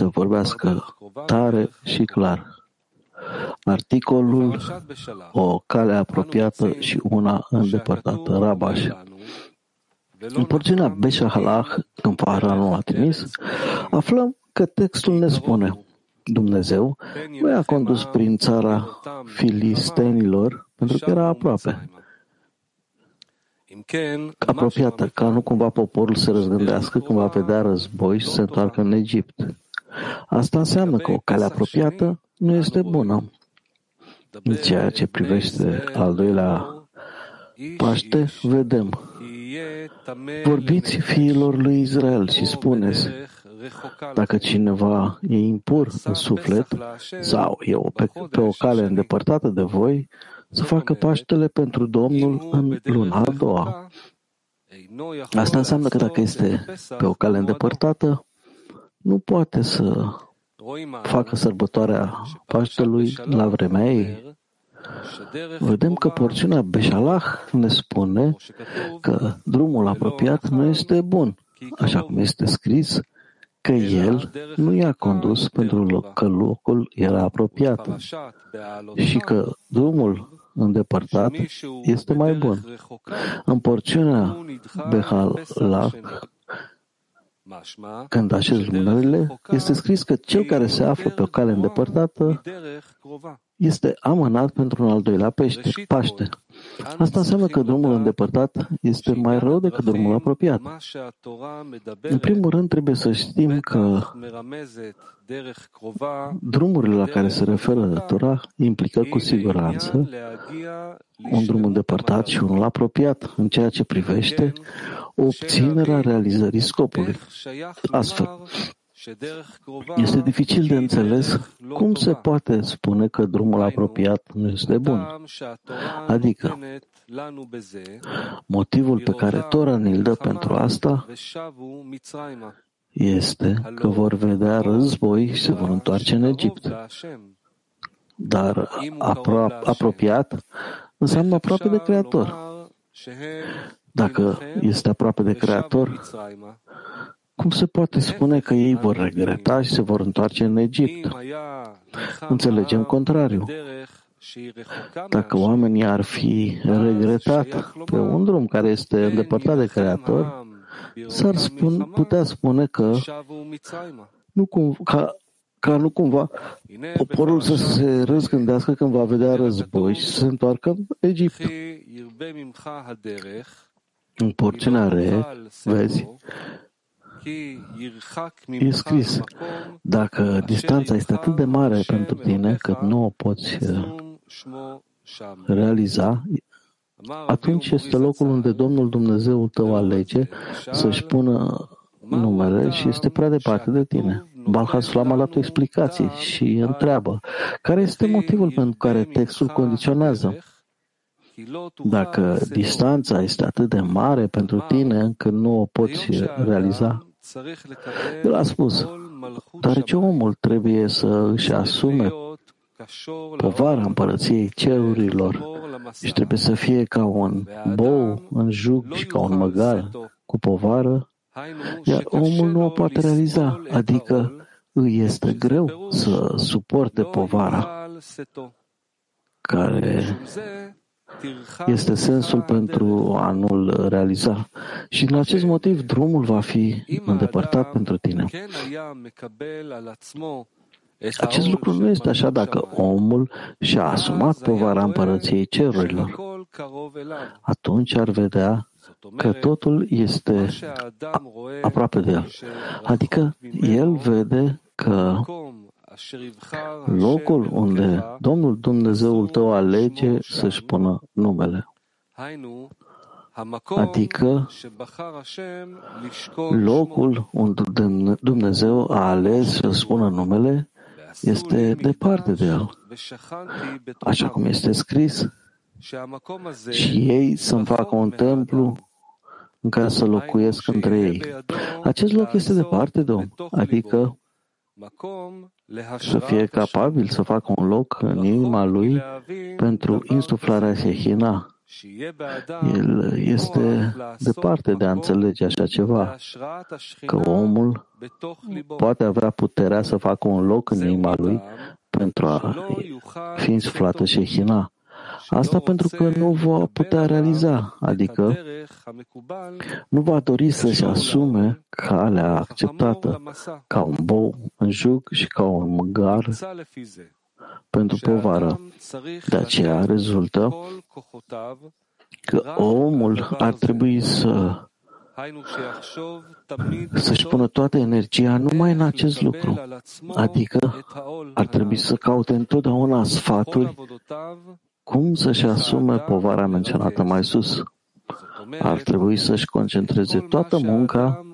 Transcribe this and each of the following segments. să vorbească tare și clar. Articolul, o cale apropiată și una îndepărtată, Rabash. În porțiunea Beshalach, când Faraon a trimis, aflăm că textul ne spune: Dumnezeu nu i-a condus prin țara filistenilor pentru că era aproape, apropiată, ca nu cumva poporul să răzgândească când va vedea război și se întoarcă în Egipt. Asta înseamnă că o cale apropiată nu este bună. În ceea ce privește al doilea Paște, vedem: vorbiți fiilor lui Israel și spuneți, dacă cineva e impur în suflet sau e pe o cale îndepărtată de voi, să facă Paștele pentru Domnul în luna a doua. Asta înseamnă că dacă este pe o cale îndepărtată, nu poate să facă sărbătoarea Paștelui la vremea ei. Vedem că porțiunea Beshalach ne spune că drumul apropiat nu este bun, așa cum este scris, că el nu i-a condus pentru că locul era apropiat și că drumul îndepărtat este mai bun. În porțiunea Beshalach, când așezi lumânările, este scris că cel care se află pe o cale îndepărtată este amânat pentru un al doilea Paște. Asta înseamnă că drumul îndepărtat este mai rău decât drumul apropiat. În primul rând, trebuie să știm că drumurile la care se referă Torah implică cu siguranță un drum îndepărtat și unul apropiat în ceea ce privește obținerea realizării scopului. Astfel, este dificil de înțeles cum se poate spune că drumul apropiat nu este bun. Adică, motivul pe care Torah ne-l dă pentru asta este că vor vedea război și se vor întoarce în Egipt. Dar apropiat înseamnă aproape de Creator. Dacă este aproape de Creator, cum se poate spune că ei vor regreta și se vor întoarce în Egipt? Înțelegem contrariu. Dacă oamenii ar fi regretat pe un drum care este îndepărtat de Creator, s-ar putea spune că nu cumva poporul să se răzgândească când va vedea război și să se întoarcă în Egipt. În porțiunea re, vezi, e scris: dacă distanța este atât de mare pentru tine că nu o poți realiza, atunci este locul unde Domnul Dumnezeul tău alege să-și pună numele și este prea departe de tine. Baal HaSulam a dat o explicație și întreabă: care este motivul pentru care textul condiționează? Dacă distanța este atât de mare pentru tine încât nu o poți realiza, el a spus, deoarece omul trebuie să își asume povara împărăției cerurilor și trebuie să fie ca un bou în jug și ca un măgar cu povară, iar omul nu o poate realiza, adică îi este greu să suporte povara, care este sensul pentru a nu-l realiza. Și din acest motiv, drumul va fi îndepărtat pentru tine. Acest lucru nu este așa dacă omul și-a asumat povara împărăției cerurilor. Atunci ar vedea că totul este aproape de el. Adică el vede că locul unde Domnul Dumnezeul tău alege să-și pună numele, adică locul unde Dumnezeu a ales să-și pună numele este departe de el, așa cum este scris: și ei să-mi facă un templu în care să locuiesc între ei. Acest loc este departe de om, adică să fie capabil să facă un loc în inima lui pentru insuflarea Shekhina El este departe de a înțelege așa ceva, că omul poate avea puterea să facă un loc în inima lui pentru a fi insuflată Shekhina. Asta pentru că nu va putea realiza, adică nu va dori să-și asume calea acceptată ca un bou în jug și ca un măgar pentru povară. De aceea rezultă că omul ar trebui să-și pună toată energia numai în acest lucru, adică ar trebui să caute întotdeauna sfaturi cum să-și asume povara menționată mai sus. Ar trebui să-și concentreze toată munca,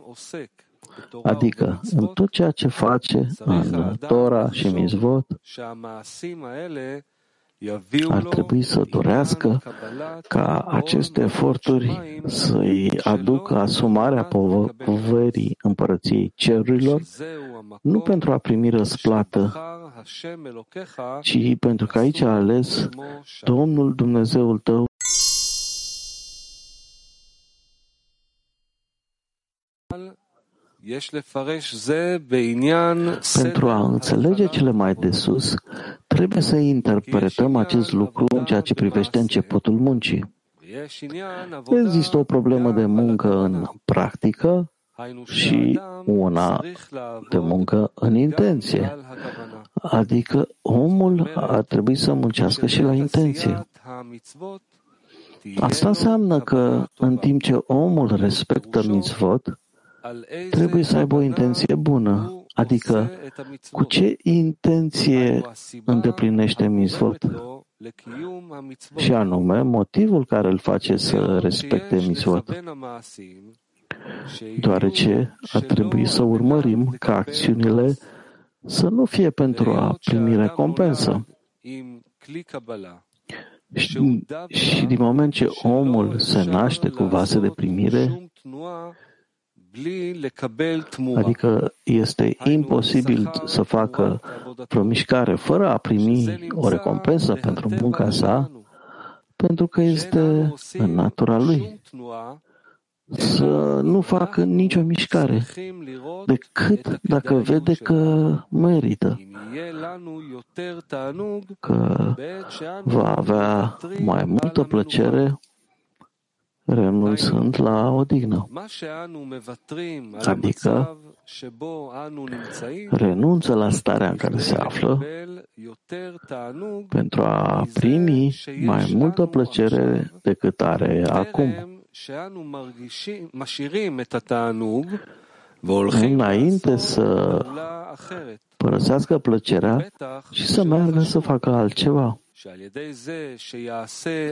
adică în tot ceea ce face, în Torah și Mitzvot, ar trebui să dorească ca aceste eforturi să-i aducă asumarea poverii împărăției cerurilor, nu pentru a primi răsplată, ci pentru că aici a ales Domnul Dumnezeul tău. Pentru a înțelege cele mai de sus, trebuie să interpretăm acest lucru în ceea ce privește începutul muncii. Există o problemă de muncă în practică și una de muncă în intenție. Adică omul ar trebui să muncească și la intenție. Asta înseamnă că în timp ce omul respectă mitzvot, trebuie să aibă o intenție bună, adică cu ce intenție îndeplinește mitzvot. Și anume, motivul care îl face să respecte mitzvot. Deoarece ar trebui să urmărim ca acțiunile să nu fie pentru a primi recompensă. Și din moment ce omul se naște cu vase de primire, adică este imposibil să facă vreo mișcare fără a primi o recompensă pentru munca sa, pentru că este în natura lui să nu facă nicio mișcare, decât dacă vede că merită, că va avea mai multă plăcere renunțând la odihnă, adică renunță la starea în care se află pentru a primi mai multă plăcere decât are acum. Înainte să părăsească plăcerea și să meargă să facă altceva.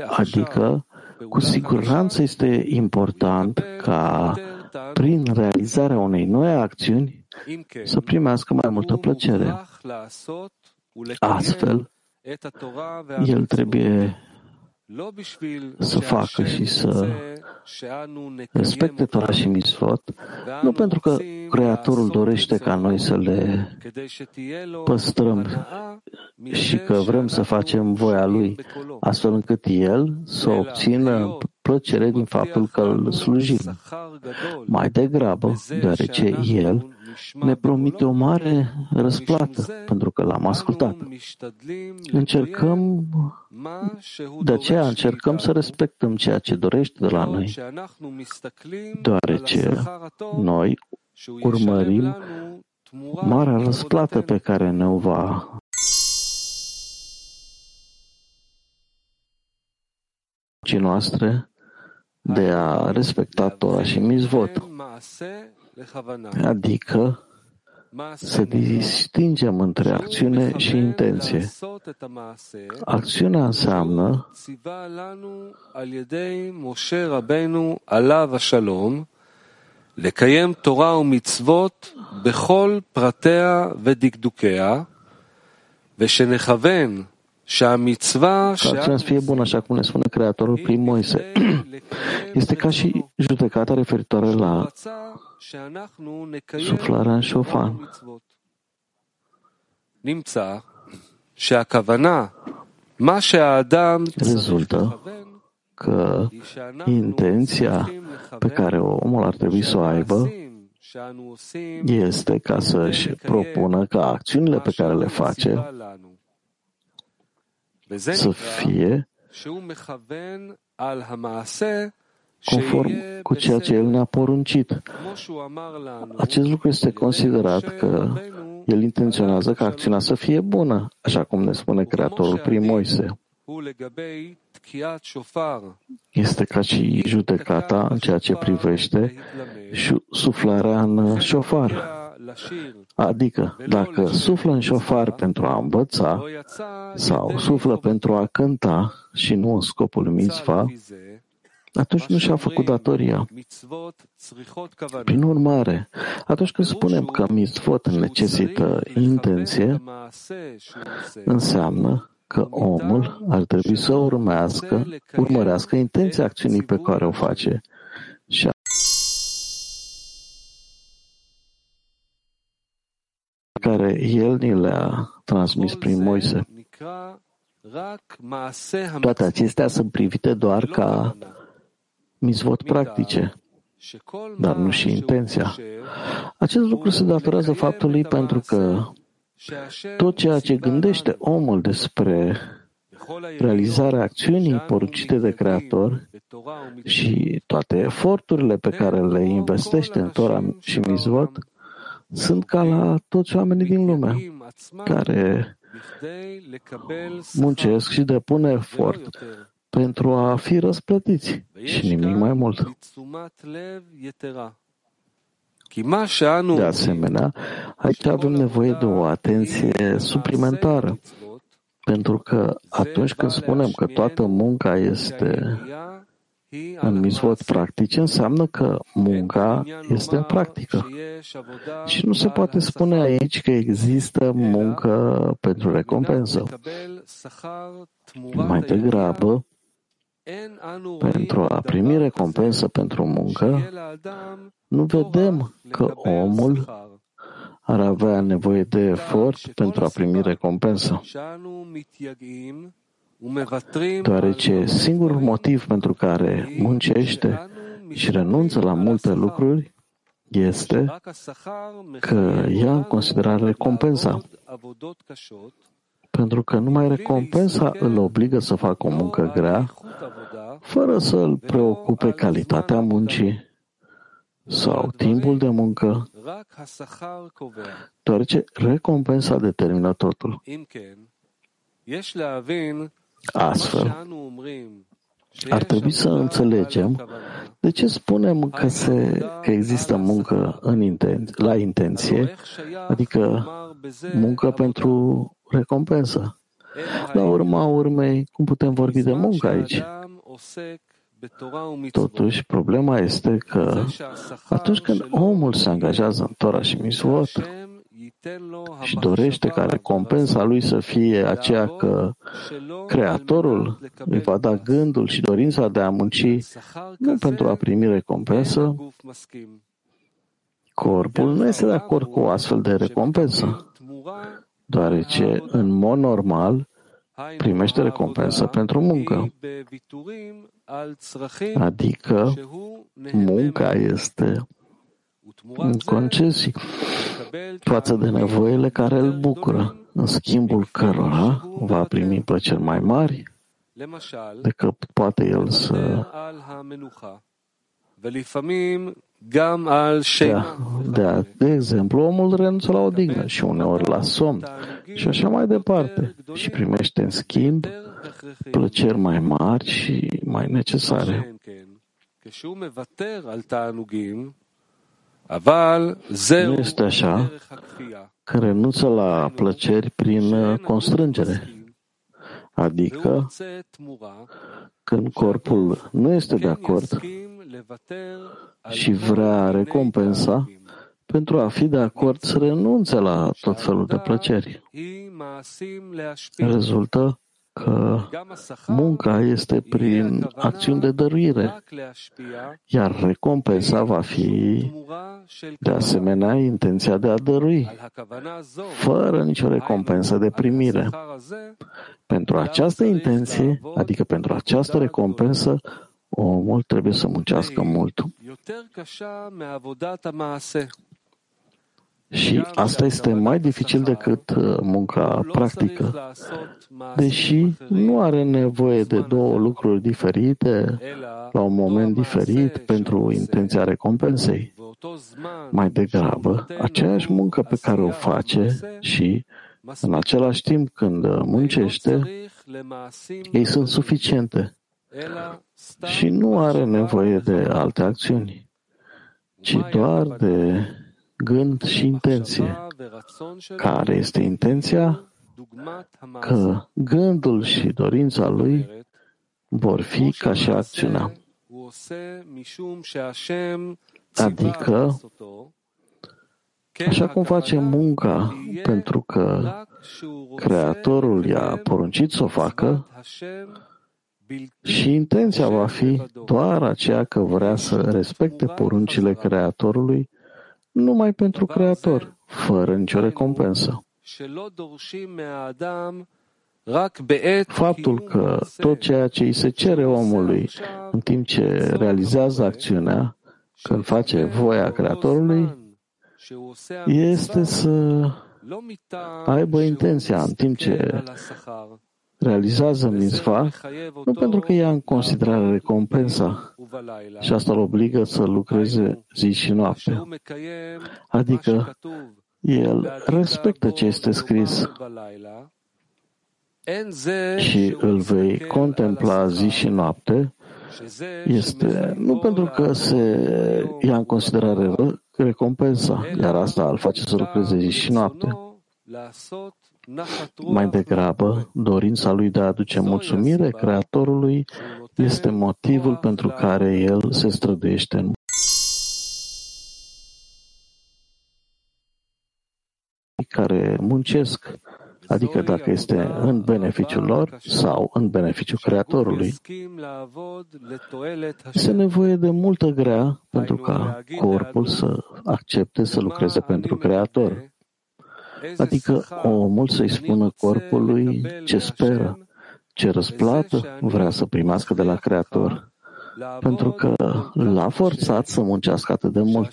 Adică, cu siguranță este important ca, prin realizarea unei noi acțiuni, să primească mai multă plăcere. Astfel, el trebuie să facă și să respecte Torah și Mitzvot, nu pentru că Creatorul dorește ca noi să le păstrăm și că vrem să facem voia Lui, astfel încât El să obțină plăcere din faptul că îl slujim. Mai degrabă, deoarece El ne promite o mare răsplată, pentru că l-am ascultat. De aceea încercăm să respectăm ceea ce dorește de la noi, deoarece noi urmărim marea răsplată pe care ne-o va noastre de a respecta Torah și Mitzvot. Adică să distingem între acțiune și intenție. Acțiunea înseamnă לקיים תורה ומצוות בכל פרטיה ודקדוקיה ושנכוון שהמצווה să fie bună, așa cum ne spune Creatorul prin Moise. Este ca și judecata referitoare la suflarea în șofan. Rezultă că intenția pe care omul ar trebui să o aibă este ca să-și propună ca acțiunile pe care le face să fie conform cu ceea ce El ne-a poruncit. Acest lucru este considerat că El intenționează ca acțiunea să fie bună, așa cum ne spune Creatorul prin Moise. Este ca și judecata în ceea ce privește suflarea în șofar. Adică, dacă suflă în șofar pentru a învăța sau suflă pentru a cânta și nu în scopul mitzvah, atunci nu și-a făcut datoria. Prin urmare, atunci când spunem că mitzvot necesită intenție, înseamnă că omul ar trebui să urmărească intenția acțiunii pe care o face. Și care el ni le-a transmis prin Moise. Toate acestea sunt privite doar ca mitzvot practice, dar nu și intenția. Acest lucru se datorează faptului pentru că tot ceea ce gândește omul despre realizarea acțiunii poruncite de Creator și toate eforturile pe care le investește în Torah și mitzvot sunt ca la toți oamenii din lume care muncesc și depun efort pentru a fi răsplătiți și nimic mai mult. De asemenea, aici avem nevoie de o atenție suplimentară, pentru că atunci când spunem că toată munca este în mitzvot practice, înseamnă că munca este în practică. Și nu se poate spune aici că există muncă pentru recompensă. Mai degrabă, pentru a primi recompensă pentru muncă, nu vedem că omul ar avea nevoie de efort pentru a primi recompensă, deoarece singurul motiv pentru care muncește și renunță la multe lucruri este că ia în considerare recompensa, pentru că numai recompensa îl obligă să facă o muncă grea, fără să îl preocupe calitatea muncii sau timpul de muncă, deoarece recompensa determină totul. Astfel, ar trebui să înțelegem de ce spunem că există muncă la intenție, adică muncă pentru recompensă. La urma urmei, cum putem vorbi de muncă aici? Totuși, problema este că atunci când omul se angajează în Torah și mitzvot și dorește ca recompensa lui să fie aceea că Creatorul îi va da gândul și dorința de a munci, nu pentru a primi recompensă, corpul nu este de acord cu o astfel de recompensă, deoarece, în mod normal, primește recompensă pentru muncă. Adică, munca este în concesii față de nevoile care îl bucură, în schimbul cărora va primi plăceri mai mari decât poate el să de exemplu, omul renunță la odihnă și uneori la somn și așa mai departe și primește în schimb plăceri mai mari și mai necesare. Nu este așa că renunță la plăceri prin constrângere. Adică, când corpul nu este de acord și vrea recompensa, pentru a fi de acord să renunțe la tot felul de plăceri. Rezultă că munca este prin acțiuni de dăruire, iar recompensa va fi de asemenea intenția de a dărui, fără nicio recompensă de primire. Pentru această intenție, adică pentru această recompensă, omul trebuie să muncească mult. Și asta este mai dificil decât munca practică. Deși nu are nevoie de două lucruri diferite, la un moment diferit, pentru intenția recompensei. Mai degrabă, aceeași muncă pe care o face și, în același timp când muncește, ei sunt suficiente și nu are nevoie de alte acțiuni, ci doar de gând și intenție. Care este intenția? Că gândul și dorința lui vor fi ca și acțiunea. Adică, așa cum face munca, pentru că Creatorul i-a poruncit să o facă, și intenția va fi doar aceea că vrea să respecte poruncile Creatorului numai pentru Creator, fără nicio recompensă. Faptul că tot ceea ce îi se cere omului în timp ce realizează acțiunea, că îl face voia Creatorului, este să aibă intenția în timp ce realizează mitzvah, nu pentru că ia în considerare recompensa și asta îl obligă să lucreze zi și noapte. Adică, el respectă ce este scris și îl vei contempla zi și noapte, este nu pentru că se ia în considerare recompensa, iar asta îl face să lucreze zi și noapte. Mai degrabă, dorința lui de a aduce mulțumire Creatorului este motivul pentru care el se străduiește în care muncesc, adică dacă este în beneficiul lor sau în beneficiul Creatorului. Este nevoie de multă grea pentru ca corpul să accepte să lucreze pentru Creator. Adică omul să-i spună corpului ce speră, ce răsplată vrea să primească de la Creator, pentru că l-a forțat să muncească atât de mult.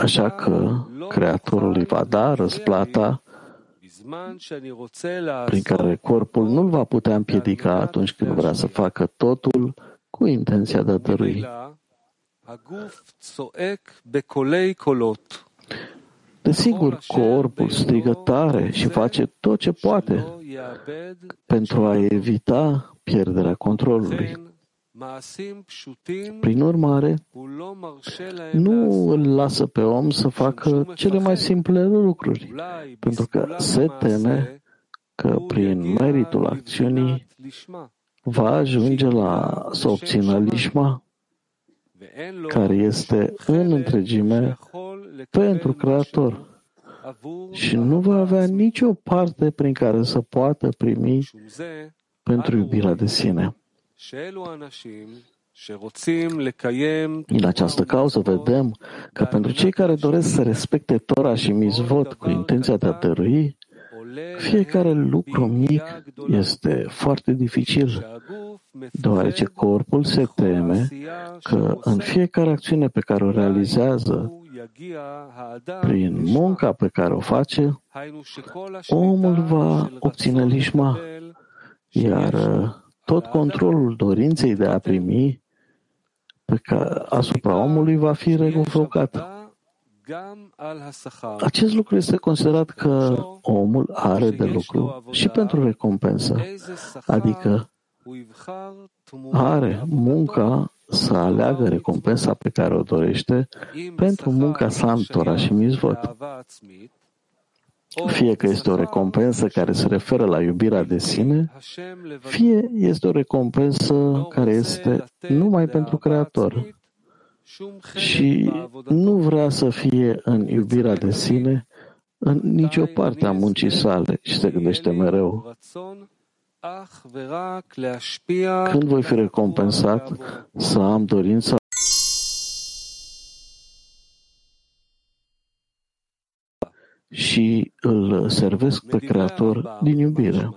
Așa că Creatorul îi va da răsplata prin care corpul nu-l va putea împiedica atunci când vrea să facă totul cu intenția de a dărui. Desigur, corpul strigă tare și face tot ce poate pentru a evita pierderea controlului. Prin urmare, nu îl lasă pe om să facă cele mai simple lucruri, pentru că se teme că prin meritul acțiunii va ajunge la să obțină Lishma, care este în întregime pentru Creator și nu va avea nicio parte prin care să poată primi pentru iubirea de sine. Din această cauză vedem că pentru cei care doresc să respecte Torah și Mitzvot cu intenția de a dărui, fiecare lucru mic este foarte dificil, deoarece corpul se teme că în fiecare acțiune pe care o realizează, prin munca pe care o face, omul va obține Lishma, iar tot controlul dorinței de a primi asupra omului va fi revocat. Acest lucru este considerat că omul are de lucru și pentru recompensă, adică are munca să aleagă recompensa pe care o dorește pentru munca sa în Torah și Mitzvot. Fie că este o recompensă care se referă la iubirea de sine, fie este o recompensă care este numai pentru Creator și nu vrea să fie în iubirea de sine în nicio parte a muncii sale și se gândește mereu: când voi fi recompensat să am dorința și îl servesc pe Creator din iubire.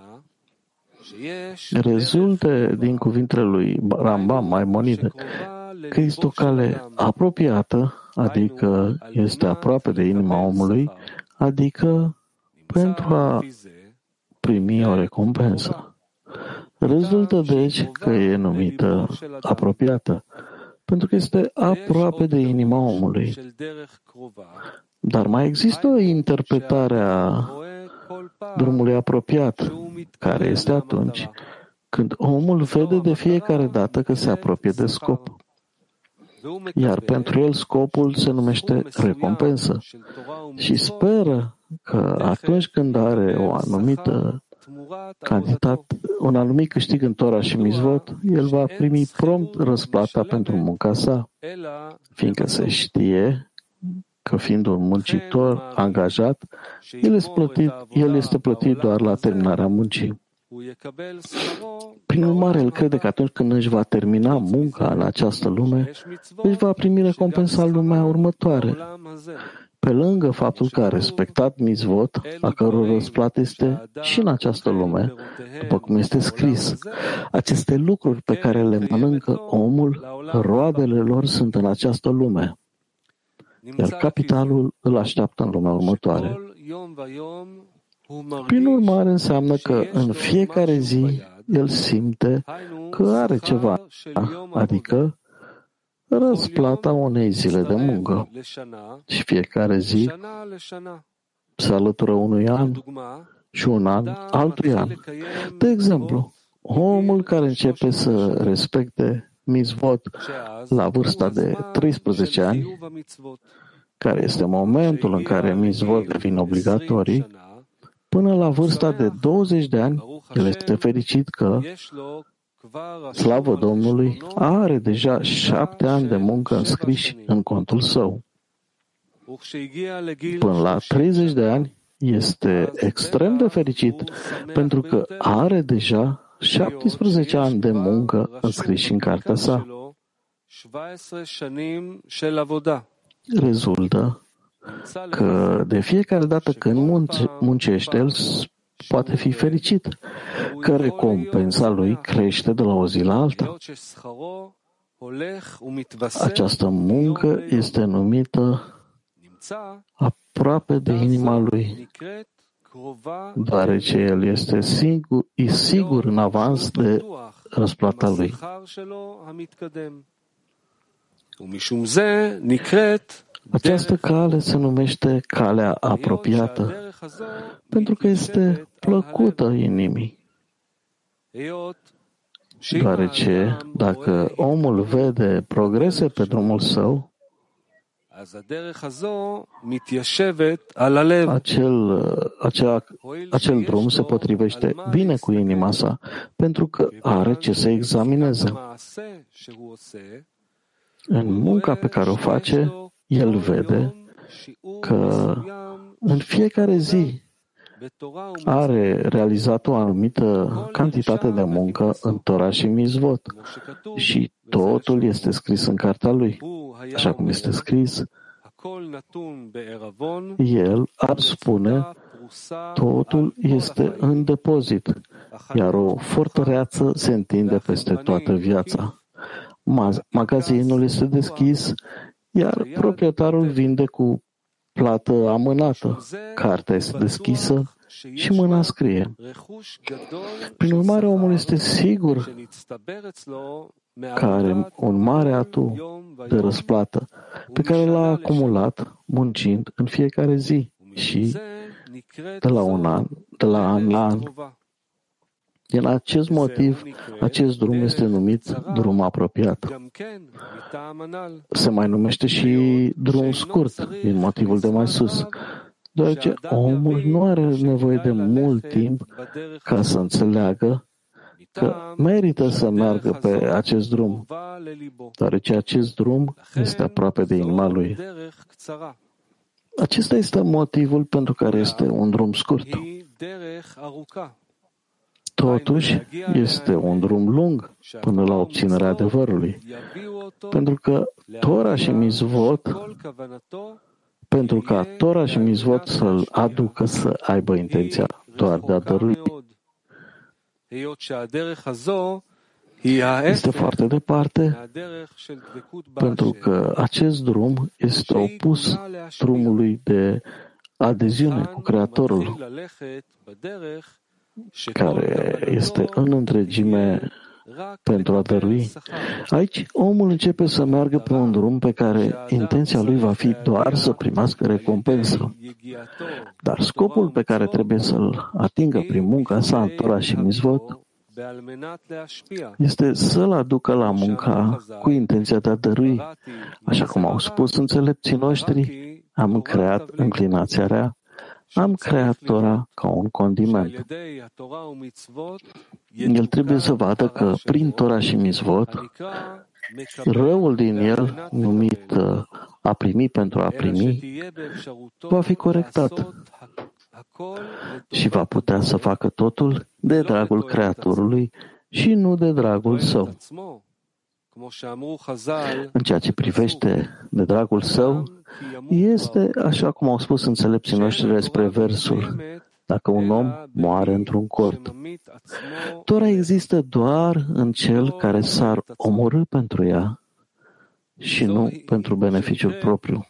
Rezulte din cuvintele lui Rambam, Maimonide, că este o cale apropiată, adică este aproape de inima omului, adică pentru a primi o recompensă. Rezultă deci că e numită apropiată, pentru că este aproape de inima omului. Dar mai există o interpretare a drumului apropiat, care este atunci când omul vede de fiecare dată că se apropie de scop. Iar pentru el scopul se numește recompensă și speră că atunci când are o anumită cantitate, un anumit câștig în Torah și Mitzvot, el va primi prompt răsplata pentru munca sa, fiindcă se știe că fiind un muncitor angajat, el este plătit doar la terminarea muncii. Prin urmare, el crede că atunci când își va termina munca în această lume, își va primi recompensa în lumea următoare. Pe lângă faptul că a respectat Mitzvot, a căror răsplată este și în această lume, după cum este scris, aceste lucruri pe care le mănâncă omul, roadele lor sunt în această lume, iar capitalul îl așteaptă în lumea următoare. Prin urmare, înseamnă că în fiecare zi el simte că are ceva, adică răsplata unei zile de muncă. Și fiecare zi se alătură unui an și un an altui an. De exemplu, omul care începe să respecte Mitzvot la vârsta de 13 ani, care este momentul în care Mitzvot devin obligatorii, până la vârsta de 20 de ani, el este fericit că, slavă Domnului, are deja 7 ani de muncă înscriși în contul său. Până la 30 de ani, este extrem de fericit pentru că are deja 17 ani de muncă înscriși în cartea sa. Rezultă că de fiecare dată când muncește, el poate fi fericit, că recompensa lui crește de la o zi la alta. Această muncă este numită aproape de inima lui, deoarece el este sigur în avans de răsplata lui. Această cale se numește calea apropiată, pentru că este plăcută inimii. Deoarece, dacă omul vede progrese pe drumul său, acel drum se potrivește bine cu inima sa, pentru că are ce să examineze. În munca pe care o face, el vede că în fiecare zi are realizat o anumită cantitate de muncă în Torah și Mitzvot și totul este scris în cartea lui. Așa cum este scris, el ar spune: totul este în depozit, iar o fortăreață se întinde peste toată viața. Magazinul este deschis, iar proprietarul vinde cu plată amânată. Cartea este deschisă și mâna scrie. Prin urmare, omul este sigur că are un mare atu de răsplată pe care l-a acumulat muncind în fiecare zi și de la an la an. Din acest motiv, acest drum este numit drum apropiat. Se mai numește și drum scurt, din motivul de mai sus, deoarece omul nu are nevoie de mult timp ca să înțeleagă că merită să meargă pe acest drum, deoarece acest drum este aproape de inima lui. Acesta este motivul pentru care este un drum scurt. Totuși, este un drum lung până la obținerea adevărului, pentru că Torah și Mitzvot, pentru ca Torah și Mitzvot să-l aducă să aibă intenția doar de a dărui. Este foarte departe, pentru că acest drum este opus drumului de adeziune cu Creatorul, care este în întregime pentru a dărui. Aici omul începe să meargă pe un drum pe care intenția lui va fi doar să primească recompensă. Dar scopul pe care trebuie să-l atingă prin munca sa în Torah și Mitzvot este să-l aducă la munca cu intenția de a dărui. Așa cum au spus înțelepții noștri, am creat înclinația rea, am creat Torah ca un condiment. El trebuie să vadă că prin Torah și Mitzvot, răul din el, numit a primi pentru a primi, va fi corectat și va putea să facă totul de dragul Creatorului și nu de dragul său. În ceea ce privește de dragul său, este așa cum au spus înțelepții noștri despre versul: dacă un om moare într-un cort. Torah există doar în cel care s-ar omorî pentru ea și nu pentru beneficiul propriu.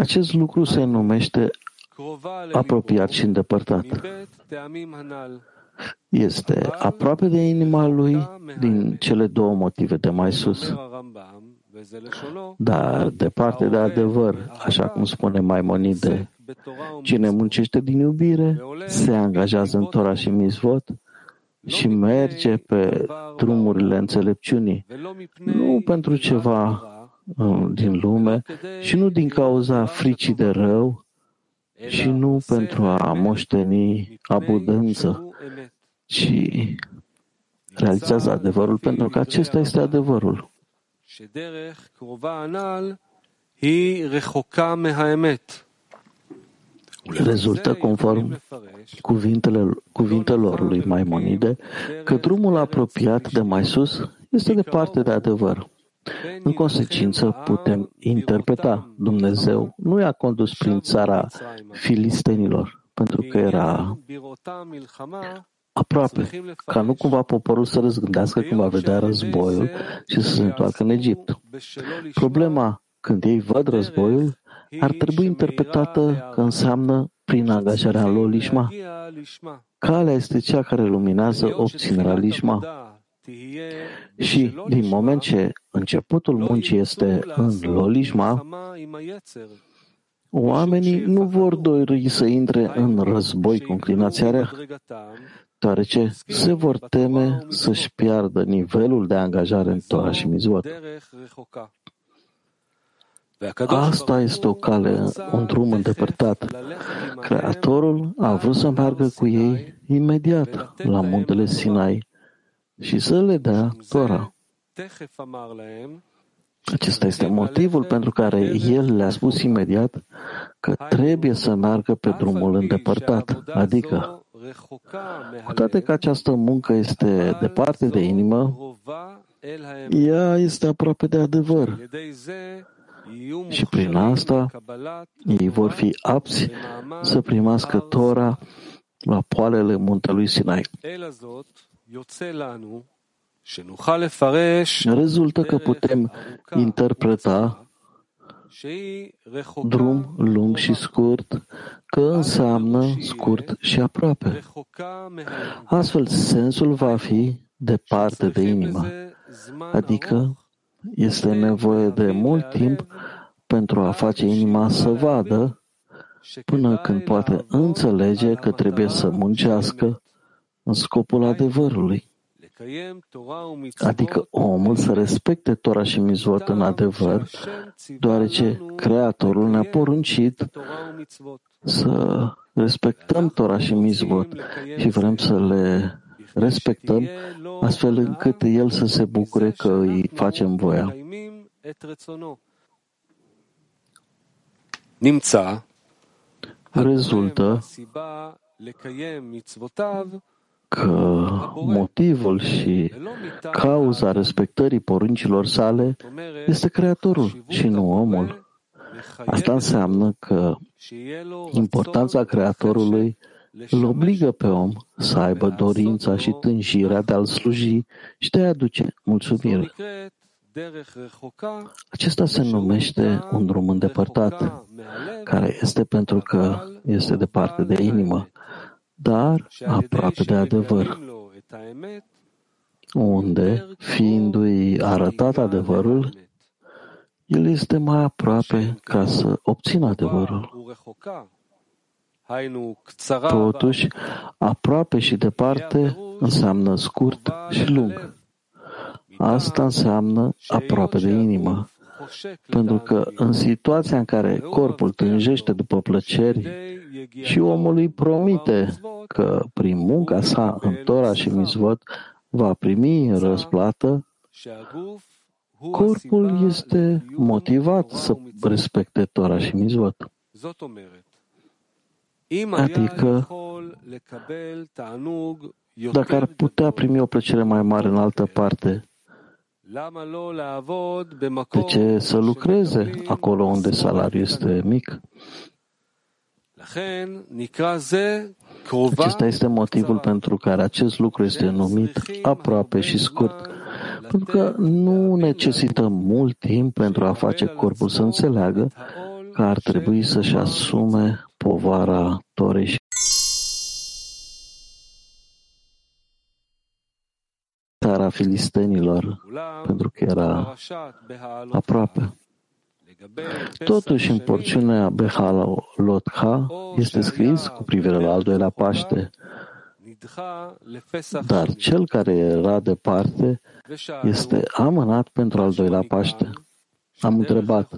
Acest lucru se numește apropiat și îndepărtat. Este aproape de inima lui din cele două motive de mai sus, dar departe de adevăr, așa cum spune Maimonide. Cine muncește din iubire, se angajează în Torah și Mitzvot și merge pe drumurile înțelepciunii, nu pentru ceva din lume și nu din cauza fricii de rău și nu pentru a moșteni abundență, ci realizează adevărul pentru că acesta este adevărul. Rezultă, conform cuvintelor lui Maimonide, că drumul apropiat de mai sus este departe de adevăr. În consecință, putem interpreta: Dumnezeu nu i-a condus prin țara filistenilor, pentru că era aproape, ca nu cumva poporul să răzgândească când va vedea războiul și să se întoarcă în Egipt. Problema, când ei văd războiul, ar trebui interpretată că înseamnă prin angajarea Lo Lishma. Calea este cea care luminează obținerea Lishma. Și din moment ce începutul muncii este în Lo Lishma, oamenii nu vor dori să intre în război cu înclinația rea, deoarece se vor teme să-și piardă nivelul de angajare în Torah și Mitzvot. Asta este o cale, un drum îndepărtat. Creatorul a vrut să meargă cu ei imediat la muntele Sinai și să le dea Torah. Acesta este motivul pentru care el le-a spus imediat că trebuie să meargă pe drumul îndepărtat, adică, cu toate că această muncă este departe de inimă, ea este aproape de adevăr. Și prin asta ei vor fi apți să primească Torah la poalele muntelui Sinai. Rezultă că putem interpreta drum lung și scurt că înseamnă scurt și aproape. Astfel, sensul va fi departe de inimă, adică este nevoie de mult timp pentru a face inima să vadă, până când poate înțelege că trebuie să muncească în scopul adevărului. Adică omul să respecte Torah și Mitzvot în adevăr, deoarece Creatorul ne-a poruncit să respectăm Torah și Mitzvot și vrem să le respectăm astfel încât el să se bucure că îi facem voia. rezultă că motivul și cauza respectării poruncilor sale este Creatorul și nu omul. Asta înseamnă că importanța Creatorului îl obligă pe om să aibă dorința și tânjirea de a-L sluji și de a aduce mulțumire. Acesta se numește un drum îndepărtat, care este pentru că este departe de inimă, dar aproape de adevăr, unde, fiindu-i arătat adevărul, el este mai aproape ca să obțină adevărul. Totuși, aproape și departe înseamnă scurt și lung. Asta înseamnă aproape de inimă, pentru că în situația în care corpul tânjește după plăceri și omul îi promite că prin munca sa în Torah și Mitzvot va primi în răsplată, corpul este motivat să respecte Torah și Mitzvot. Adică, dacă ar putea primi o plăcere mai mare în altă parte, de ce să lucreze acolo unde salariul este mic? Acesta este motivul pentru care acest lucru este numit aproape și scurt, pentru că nu necesită mult timp pentru a face corpul să înțeleagă că ar trebui să-și asume povara Torei. Țara filistenilor, pentru că era aproape. Totuși, în porțiunea Behalotha este scris cu privire la al doilea Paște, dar cel care era departe este amânat pentru al doilea Paște. Am întrebat,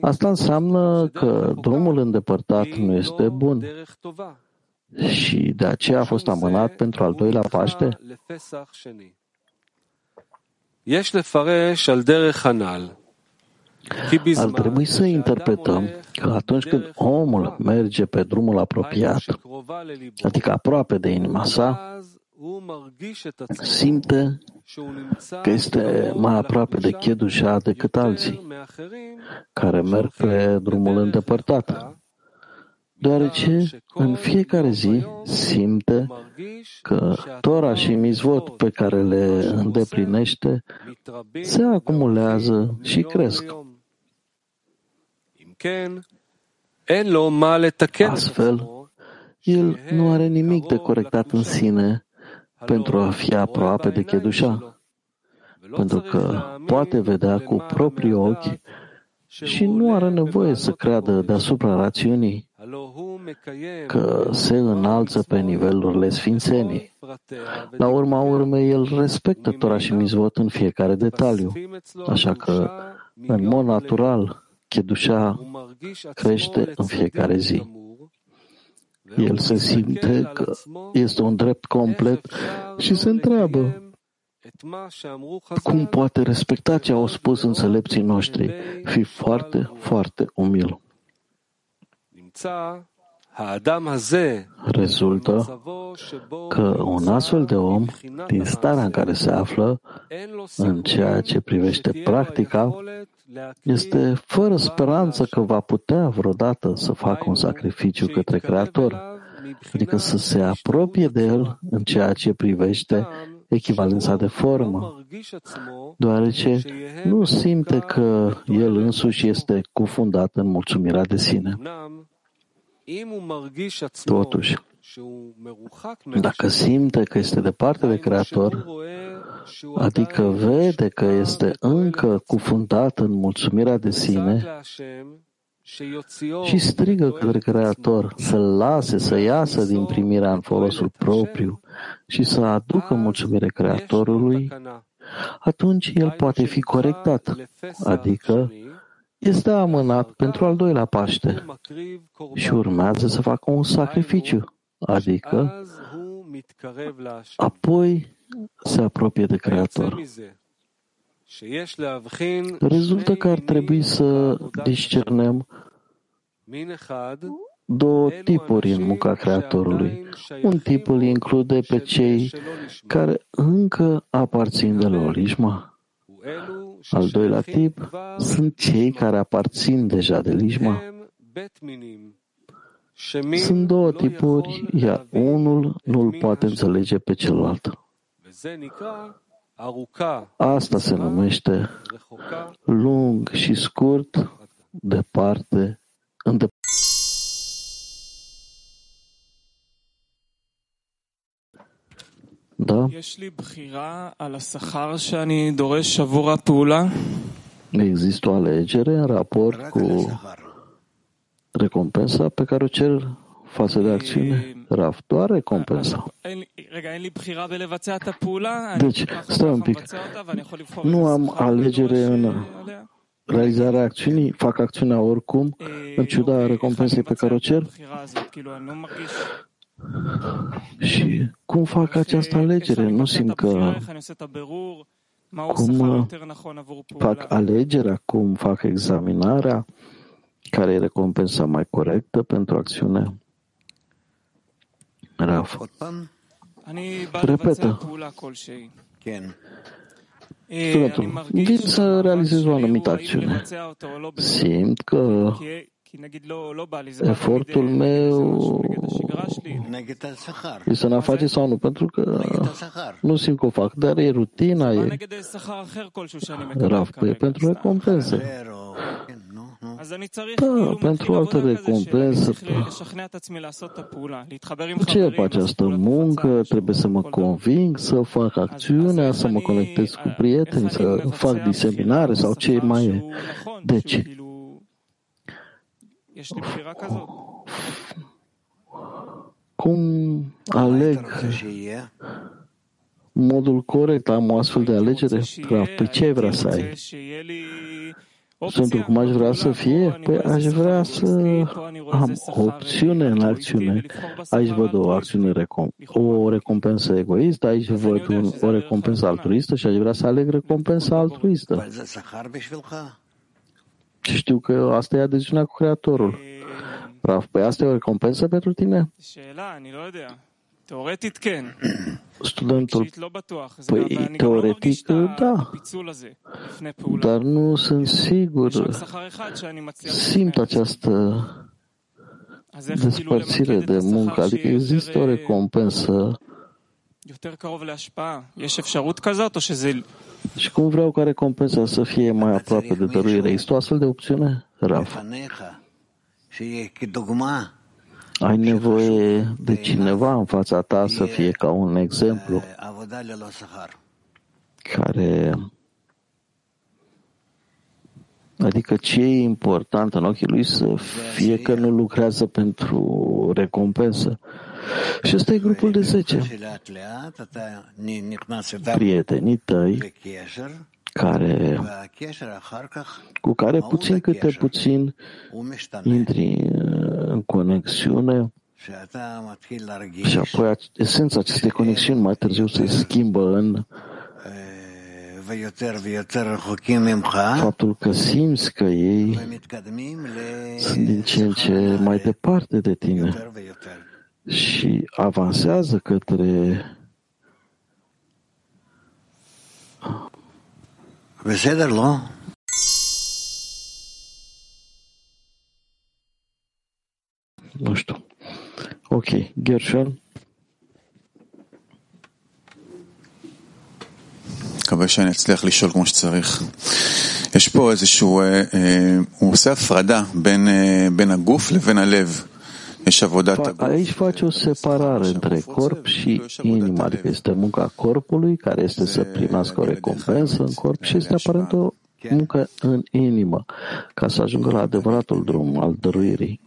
asta înseamnă că drumul îndepărtat nu este bun și de aceea a fost amânat pentru al doilea Paște? Ar trebui să interpretăm că atunci când omul merge pe drumul apropiat, adică aproape de inima sa, simte că este mai aproape de Kedusha decât alții care merg pe drumul îndepărtat, deoarece în fiecare zi simte că Torah și Mitzvot pe care le îndeplinește se acumulează și cresc. Astfel, el nu are nimic de corectat în sine pentru a fi aproape de Kedusha, pentru că poate vedea cu proprii ochi și nu are nevoie să creadă deasupra rațiunii că se înalță pe nivelurile sfințenii. La urma urmei, el respectă Torah și Mitzvot în fiecare detaliu, așa că, în mod natural, Kedusha crește în fiecare zi. El se simte că este un drept complet și se întreabă cum poate respecta ce au spus înțelepții noștri. Fi foarte, foarte umil. Rezultă că un astfel de om, din starea în care se află, în ceea ce privește practica, este fără speranță că va putea vreodată să facă un sacrificiu către Creator, adică să se apropie de El în ceea ce privește echivalența de formă, deoarece nu simte că El însuși este cufundat în mulțumirea de sine. Totuși, dacă simte că este departe de Creator, adică vede că este încă cufundat în mulțumirea de sine și strigă către Creator să-l lase să iasă din primirea în folosul propriu și să aducă mulțumire Creatorului, atunci el poate fi corectat, adică este amânat pentru al doilea Paște și urmează să facă un sacrificiu, adică apoi se apropie de Creator. Rezultă că ar trebui să discernem Două tipuri în munca Creatorului. Un tip îl include pe cei care încă aparțin de Lo Lishma. Al doilea tip sunt cei care aparțin deja de Lishma. Sunt două tipuri, iar unul nu-l poate înțelege pe celălalt. Asta se numește lung și scurt, departe, îndepărtat. Da? Există o alegere în raport cu recompensa pe care o cer față de acțiune. Raf, doar recompensa. Deci, stai un pic. Nu am alegere în realizarea acțiunii, fac acțiunea oricum, în ciuda recompensei pe care o cer. Și cum fac această alegere? Nu simt că cum fac alegerea, cum fac examinarea, care e recompensa mai corectă pentru acțiune. Raf. Repetă. Vin să realizez o anumită acțiune. Simt că efortul meu este în a face sau nu, pentru că nu simt că o fac, dar e rutina, e Raf, e pentru recompensă. Da, pentru altă recompensă. Ce pe această muncă? Trebuie să mă conving să fac acțiunea, să mă conectez cu prieteni, să fac diseminare sau ce mai e. Deci, cum aleg modul corect? Am o astfel de alegere? Păi ce vrea să ai? Sunt cum aș vrea să fie? Păi aș vrea să am opțiune în acțiune. Aici văd o acțiune, o recompensă egoistă, aici văd o recompensă altruistă și aș vrea să aleg recompensa altruistă. Știu că asta e adeziunea cu Creatorul. Raf, păi asta e o recompensă pentru tine? Studentul, păi teoretic, da, dar nu sunt sigur, simt această despărțire de muncă, adică există o recompensă. Și cum vreau ca recompensa să fie mai aproape de dăruire? Este o astfel de opțiune? Raf. Ai nevoie de cineva în fața ta să fie ca un exemplu care... Adică ce e important în ochii lui să fie că nu lucrează pentru recompensă. Și ăsta e grupul de 10. Prietenii tăi cu care puțin câte puțin intri în conexiune și apoi esența acestei conexiuni mai târziu se schimbă în faptul că simți că ei sunt din ce în ce mai departe de tine și avansează către nu știu. Ok, Gershon. מקווה שאני אצליח לשאול כמו שצריך. יש פה איזשהו, הוא עושה הפרדה בין הגוף לבין הלב. יש עבודת הגוף. Aici face o separare între corp și inima, adică este munca corpului care este să primească o recompensă în corp și este aparent o muncă în inimă, ca să ajungă la adevăratul drum al dăruirii.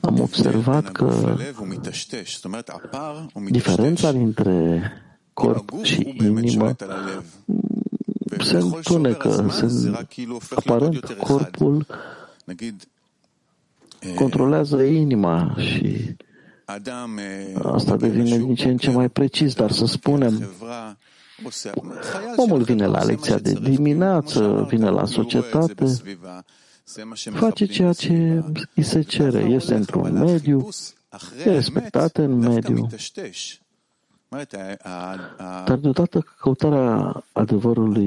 Am observat că diferența dintre corp și inimă se întunecă, aparent corpul controlează inima și asta devine din ce în ce mai precis, dar să spunem Omul vine la lecția de dimineață, vine la societate, face ceea ce îi se cere, este într-un mediu, e respectat în mediu. Dar deodată căutarea adevărului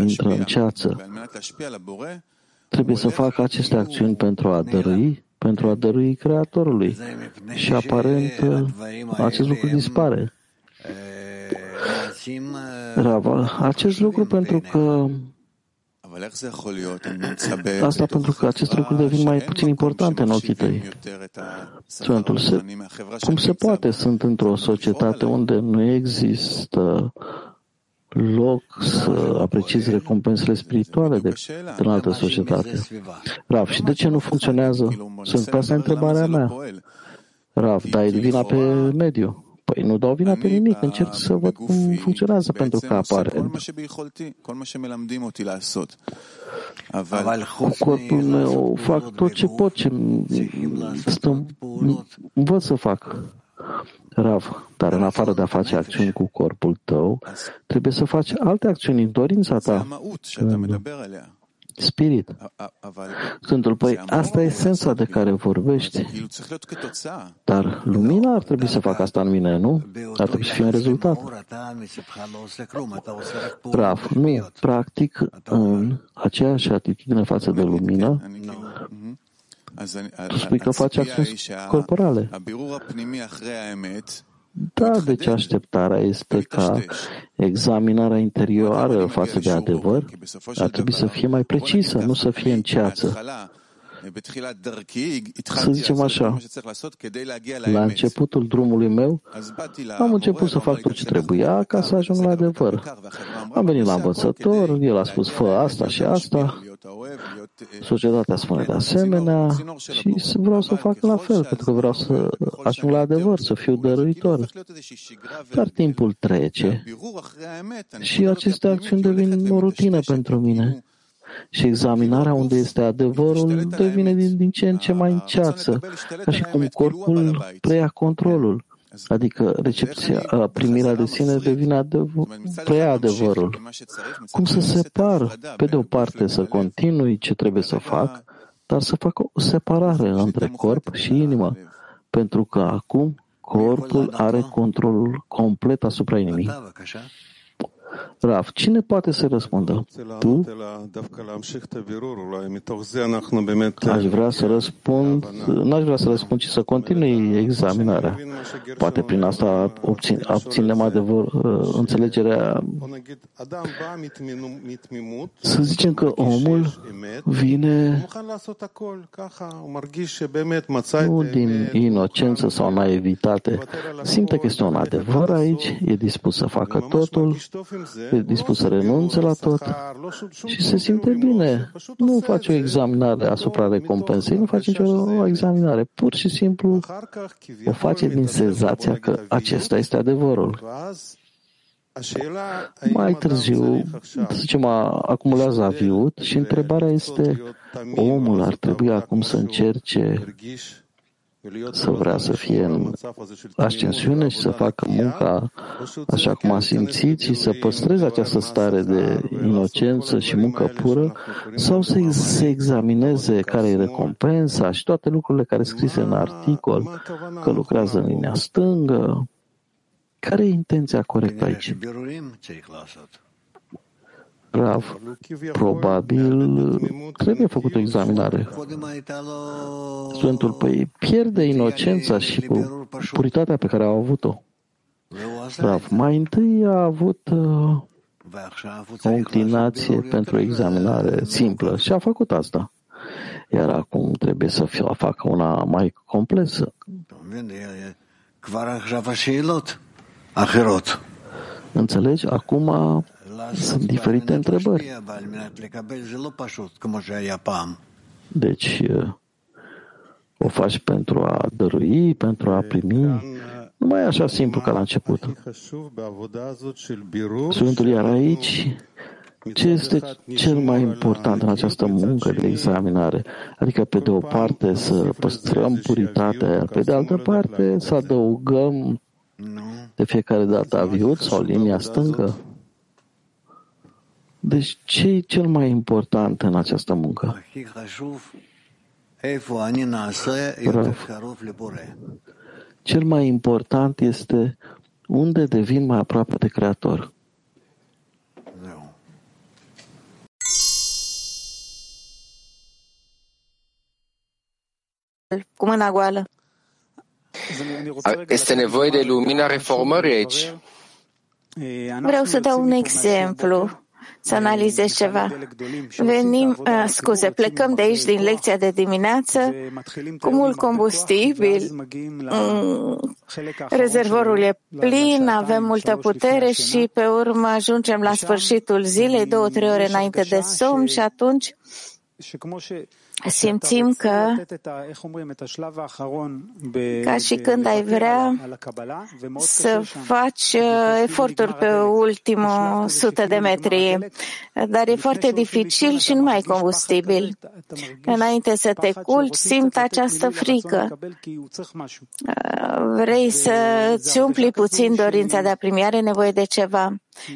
intră în ceață. Trebuie să facă aceste acțiuni pentru a dărui, pentru a dărui Creatorului. Și aparent acest lucru dispare. Acest lucru pentru că asta pentru că aceste lucruri devin mai puțin importante în ochii tăi. Cum se poate? Sunt într-o societate unde nu există loc să apreciezi recompensele spirituale de în altă societate. Rav, și de ce nu funcționează? Sunt pe asta întrebarea mea. Rav, dai vina pe mediu. Păi nu dau vina pe nimic, încerc să văd cum funcționează pentru că apare. Cu corpul meu fac tot ce pot, ce învăț să fac. Rav, dar în afară de a face acțiuni cu corpul tău, trebuie să faci alte acțiuni în dorința ta. Spirit. Cântul, păi asta e esența de care vorbești. Dar lumina ar trebui să facă asta în mine, nu? Ar trebui să fie un rezultat. Rav, nu. Practic, în aceeași atitudine față de lumină, tu spui că faci acțiuni corporale. Da, deci așteptarea este ca examinarea interioară față de adevăr ar trebui să fie mai precisă, nu să fie în ceață. Să zicem așa, la începutul drumului meu am început să fac tot ce trebuia ca să ajung la adevăr. Am venit la învățător, el a spus fă asta și asta, societatea spune de asemenea și vreau să fac la fel, pentru că vreau să ajung la adevăr, să fiu dăruitor. Dar timpul trece și aceste acțiuni devin o rutină pentru mine. Și examinarea unde este adevărul devine din ce în ce mai în ceață, ca și cum corpul preia controlul, adică recepția, primirea de sine devine preia adevărul. Cum să separ, pe de o parte să continui ce trebuie să fac, dar să fac o separare între corp și inimă, pentru că acum corpul are controlul complet asupra inimii. Rav, cine poate să răspundă? Tu? N-aș vrea să răspund, ci să continui examinarea. Poate prin asta obținem adevăr, înțelegerea. Să zicem că omul vine nu din inocență sau naivitate. Simte că este un adevăr aici, e dispus să facă totul, e dispus să renunțe la tot și se simte bine. Nu face o examinare asupra recompensei, nu face nicio examinare. Pur și simplu o face din senzația că acesta este adevărul. Mai târziu, să zicem, acumulează aviut și întrebarea este, omul ar trebui acum să încerce să vrea să fie în ascensiune și să facă munca așa cum a simțit și să păstreze această stare de inocență și muncă pură, sau să se examineze care e recompensa și toate lucrurile care scrise în articol, că lucrează în linia stângă. Care e intenția corectă aici? Rav, probabil trebuie făcut o examinare. Studentul, păi, pierde inocența și puritatea pe care a avut-o. Rav, mai întâi a avut o inclinație pentru examinare simplă și a făcut asta. Iar acum trebuie să facă una mai complexă. Înțelegi? Acum sunt diferite întrebări. Deci, o faci pentru a dărui, pentru a primi. Nu mai e așa simplu ca la început. Sfântul, iar aici, ce este cel mai important în această muncă de examinare? Adică, pe de o parte, să păstrăm puritatea, pe de altă parte, să adăugăm de fiecare dată Aviut sau linia stângă? Deci ce e cel mai important în această muncă? Cel mai important este unde devin mai aproape de Creator. Cu mâna goală. Este nevoie de lumina reformării aici. Vreau să dau un exemplu, să analizez ceva. Plecăm de aici din lecția de dimineață cu mult combustibil, rezervorul e plin, avem multă putere și pe urmă ajungem la sfârșitul zilei, 2-3 ore înainte de somn și atunci simțim că ca și când ai vrea să faci eforturi pe ultimul 100 de metri, dar e foarte dificil și nu mai ai combustibil. Înainte să te culci, simți această frică. Vrei să îți umpli puțin dorința de a primi, are nevoie de ceva.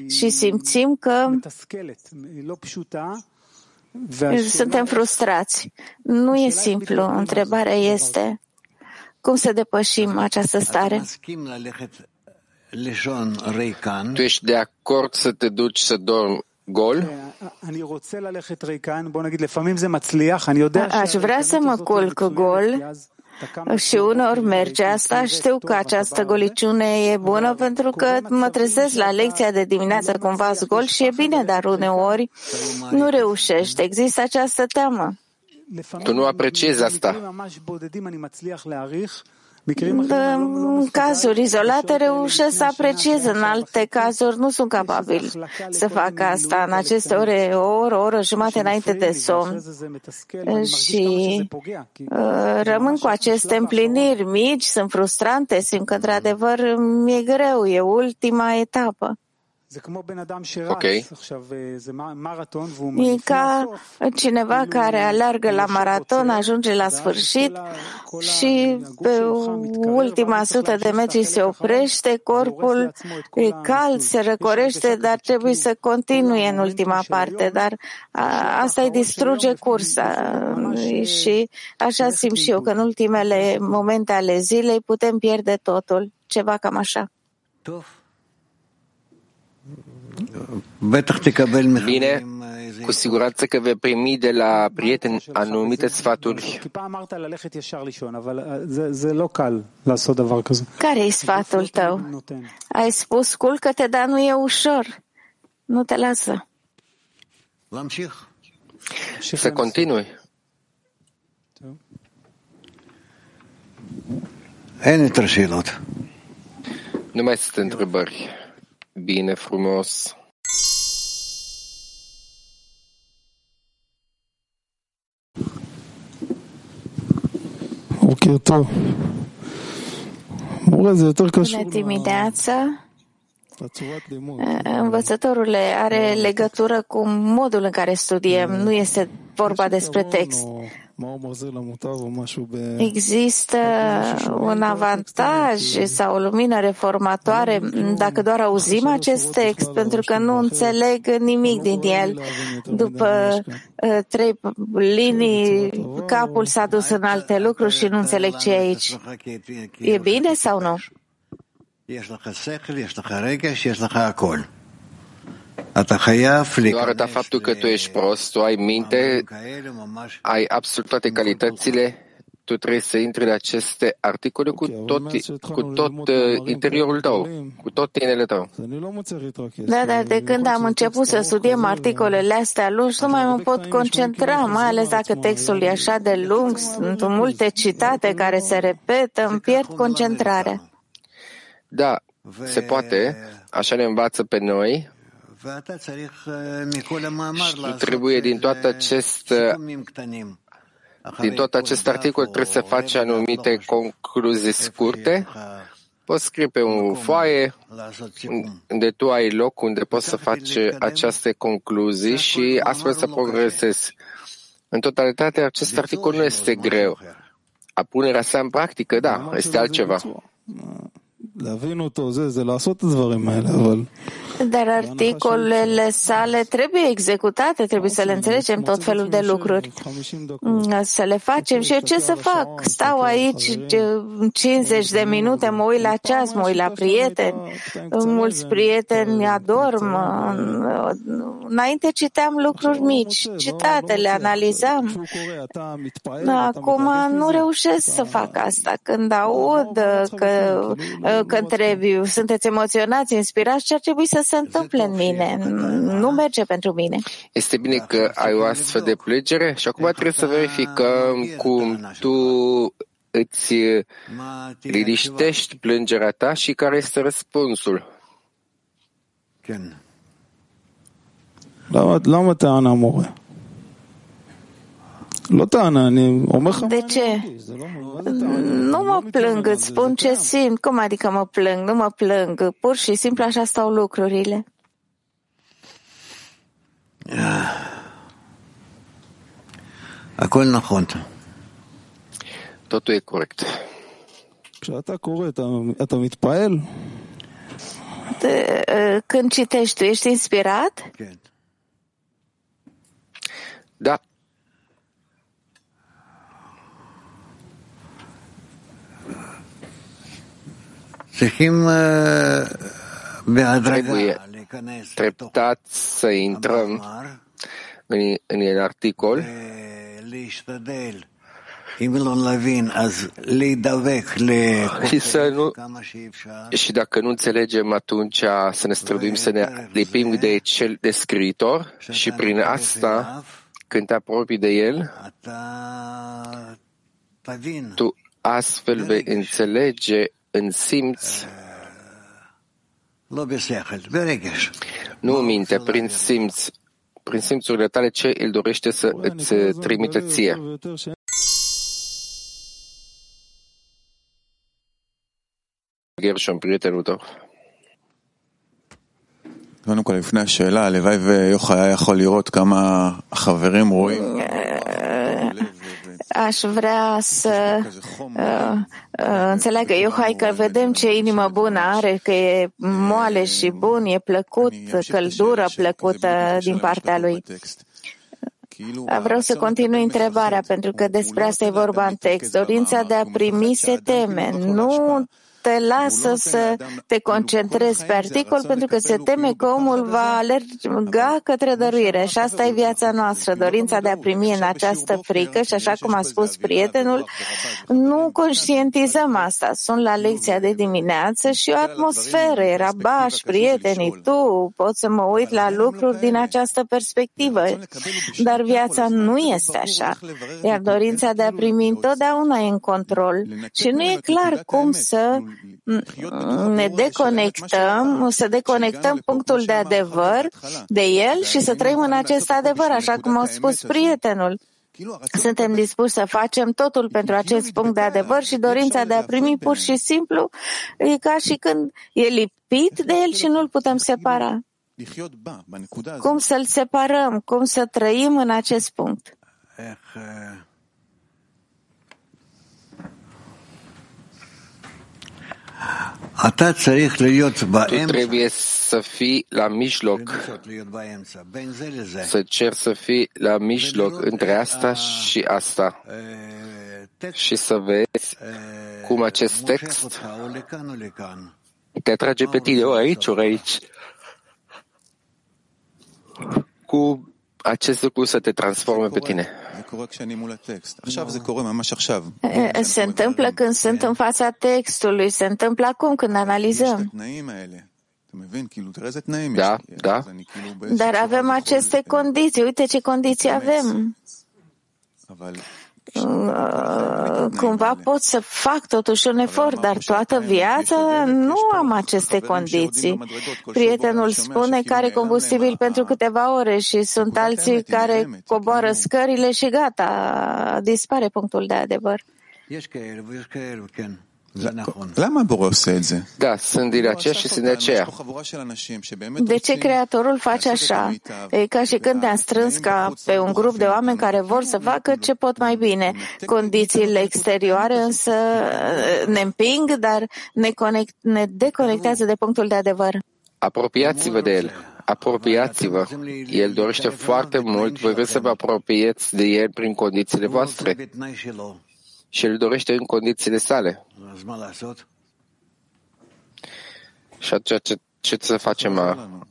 Și simțim că suntem frustrați. Nu e simplu. Întrebarea este cum să depășim această stare. Tu ești de acord să te duci să dormi gol? Aș vrea să mă culc gol și uneori merge asta. Știu că această goliciune e bună pentru că mă trezesc la lecția de dimineață cumva zgol și e bine, dar uneori nu reușești. Există această teamă. Tu nu apreciezi asta. În cazuri izolate reușesc să apreciez, în alte cazuri nu sunt capabil să fac asta. În aceste ore, o oră jumate înainte de somn și rămân cu aceste împliniri mici, sunt frustrante, simt că într-adevăr mi-e greu, e ultima etapă. Okay. E ca cineva care alergă la maraton, ajunge la sfârșit și pe ultima 100 de metri se oprește, corpul e cald, se răcorește, dar trebuie să continue în ultima parte, dar asta îi distruge cursa. Și așa simt și eu că în ultimele momente ale zilei putem pierde totul, ceva cam așa. Bine, cu siguranță că vei primi de la prieteni anumite sfaturi. Care-i sfatul tău? Ai spus culcă-te, dar nu e ușor. Nu te lasă. Să continui. Nu mai sunt întrebări. Bine, frumos. Bună dimineața. Învățătorule, are legătură cu modul în care studiem. Nu este vorba despre text. Există un avantaj sau o lumină reformatoare dacă doar auzim acest text, pentru că nu înțeleg nimic din el. După 3 linii, capul s-a dus în alte lucruri și nu înțeleg ce e aici. E bine sau nu? Nu arăta faptul că tu ești prost, tu ai minte, ai absolut toate calitățile, tu trebuie să intri în aceste articole cu tot interiorul tău, cu tot inele tău. Da, dar de când am început să studiem articolele astea lungi, nu mai mă pot concentra, mai ales dacă textul e așa de lung, sunt multe citate care se repetă, îmi pierd concentrarea. Da, se poate, așa ne învață pe noi. Și trebuie din tot acest articol trebuie să faci anumite concluzii scurte. Poți scrie pe o foaie unde tu ai loc, unde poți să faci aceste concluzii și astfel să progresezi. În totalitate, acest articol nu este greu. A punerea sa în practică, da, este altceva. Dar articolele sale trebuie executate, trebuie să le înțelegem tot felul de lucruri, să le facem. Și eu ce să fac? Stau aici 50 de minute, mă uit la ceas, mă uit la prieteni, mulți prieteni adorm. Înainte citeam lucruri mici, citate, le analizam. Acum nu reușesc să fac asta. Când aud că trebuie, sunteți emoționați, inspirați, ce ar trebui să se întâmple în mine? Nu merge pentru mine. Este bine că ai o astfel de plângere și acum trebuie să verificăm cum tu îți liniștești plângerea ta și care este răspunsul. De ce? Nu mă plâng, îți spun ce simt. Cum adică mă plâng? Nu mă plâng. Pur și simplu așa stau lucrurile. Totul e corect. Când citești, tu ești inspirat? Da. Trebuie treptat să intrăm în articol și dacă nu înțelegem, atunci să ne străduim să ne lipim de cel de scriitor și prin asta, când te apropii de el, tu astfel vei înțelege în simț, nu minte, prin simț, prin simțurile tale ce el dorește să îți trimite ție. Gershon, prietenul tău. Aș vrea să înțeleagă Iohai că vedem ce inimă bună are, că e moale și bun, e plăcut, căldură plăcută din partea lui. Vreau să continui întrebarea, pentru că despre asta e vorba în text. Dorința de a primi se teme, nu te lasă să te concentrezi pe articol, pentru că se teme că omul va alerga către dăruire. Și asta e viața noastră, dorința de a primi în această frică. Și așa cum a spus prietenul, nu conștientizăm asta. Sunt la lecția de dimineață și o atmosferă, Rabash, prietenii, tu, pot să mă uit la lucruri din această perspectivă. Dar viața nu este așa. Iar dorința de a primi întotdeauna e în control și nu e clar cum să ne deconectăm, să deconectăm punctul de adevăr de el și să trăim în acest adevăr, așa cum a spus prietenul. Suntem dispuși să facem totul pentru acest punct de adevăr și dorința de a primi pur și simplu e ca și când e lipit de el și nu-l putem separa. Cum să-l separăm? Cum să trăim în acest punct? Tu trebuie să fii la mijloc, să cer să fii la mijloc între asta și asta și să vezi cum acest text te atrage pe tine ori aici, ori aici. Cu acest lucru să te transforme pe tine. Se întâmplă când sunt în fața textului, se întâmplă acum când analizăm. Da, da. Dar avem aceste condiții, uite ce condiții avem. Cumva pot să fac totuși un efort, dar toată viața nu am aceste condiții. Prietenul spune că are combustibil pentru câteva ore și sunt alții care coboară scările și gata, dispare punctul de adevăr. Da, sunt din aceea și sunt de aceea. De ce Creatorul face așa? E ca și când ne-a strâns ca pe un grup de oameni care vor să facă ce pot mai bine. Condițiile exterioare însă ne împing, dar ne deconectează de punctul de adevăr. Apropiați-vă de El. Apropiați-vă. El dorește foarte mult. Vă vreți să vă apropieți de El prin condițiile voastre. Și El dorește în condițiile sale. Și atunci ce să facem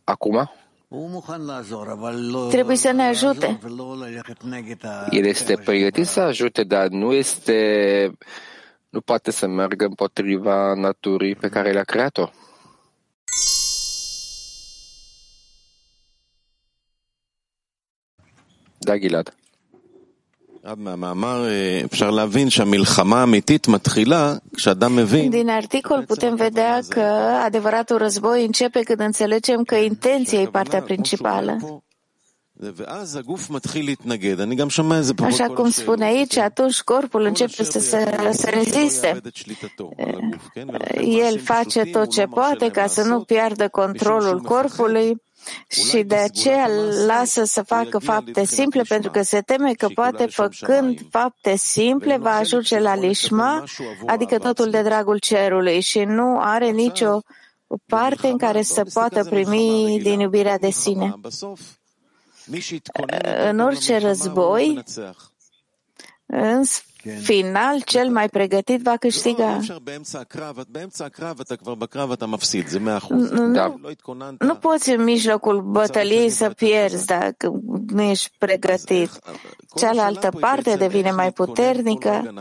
acum? Trebuie să ne ajute. El este pregătit să ajute, dar nu poate să meargă împotriva naturii pe care le-a creat-o. Da, Gilad. Din articol putem vedea că adevăratul război începe când înțelegem că intenția e partea principală. Așa cum spune aici, atunci corpul începe să reziste. El face tot ce poate ca să nu piardă controlul corpului. Și de aceea lasă să facă fapte simple, pentru că se teme că poate, făcând fapte simple, va ajunge la Lishma, adică totul de dragul cerului, și nu are nicio parte în care să poată primi din iubirea de sine. În orice război, în final, cel mai pregătit va câștiga. Nu poți în mijlocul bătăliei să pierzi dacă nu ești pregătit. Cealaltă parte devine mai puternică.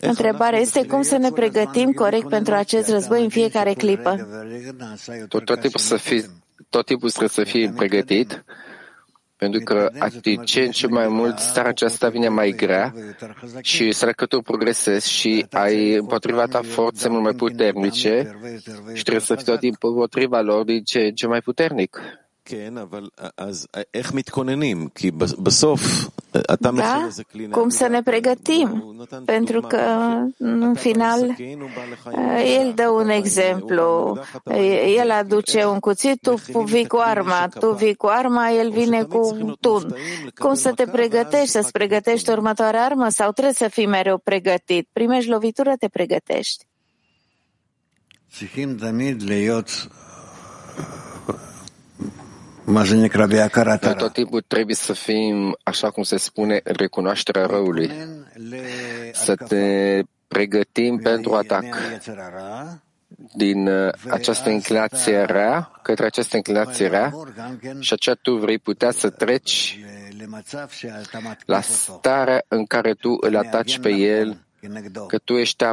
Întrebarea este cum să ne pregătim corect pentru acest război în fiecare clipă. Tot timpul trebuie să fii pregătit. Pentru că atinge ce mai mult starea aceasta vine mai grea și stai că tu progresezi și ai împotriva ta forțe mult mai puternice și trebuie să fii tot timpul împotriva lor din ce mai puternic. Da, cum să ne pregătim? Pentru că, în final, el dă un exemplu. El aduce un cuțit, tu vii cu arma, el vine cu tun. Cum să te pregătești? Să-ți pregătești următoarea armă? Sau trebuie să fii mereu pregătit? Primești lovitură, te pregătești. Dar tot timpul trebuie să fim, așa cum se spune, recunoașterea răului. Să te pregătim pentru atac din această inclinație rea, către această inclinație rea, și aceea tu vei putea să treci la starea în care tu îl ataci pe el, că tu ești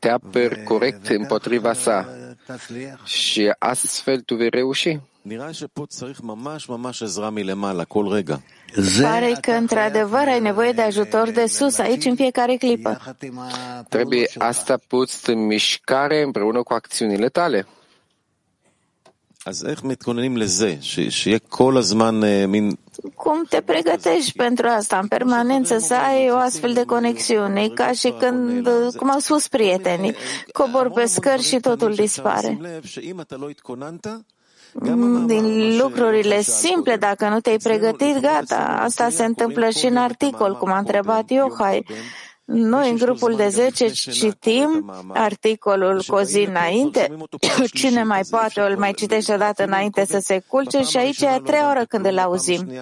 te aperi corect împotriva sa și astfel tu vei reuși. Pare că într-adevăr ai nevoie de ajutor de sus, aici în fiecare clipă. Trebuie asta pus în mișcare împreună cu acțiunile tale. Cum te pregătești pentru asta? În permanență să ai o astfel de conexiune, ca și când, cum au spus prietenii, cobor pe scări și totul dispare. Din lucrurile simple, dacă nu te-ai pregătit, gata. Asta se întâmplă și în articol, cum a întrebat Iohai. Noi, în grupul de 10, citim articolul cu o zi înainte. Cine mai poate, îl mai citește o dată înainte să se culce și aici e a treia oră când îl auzim.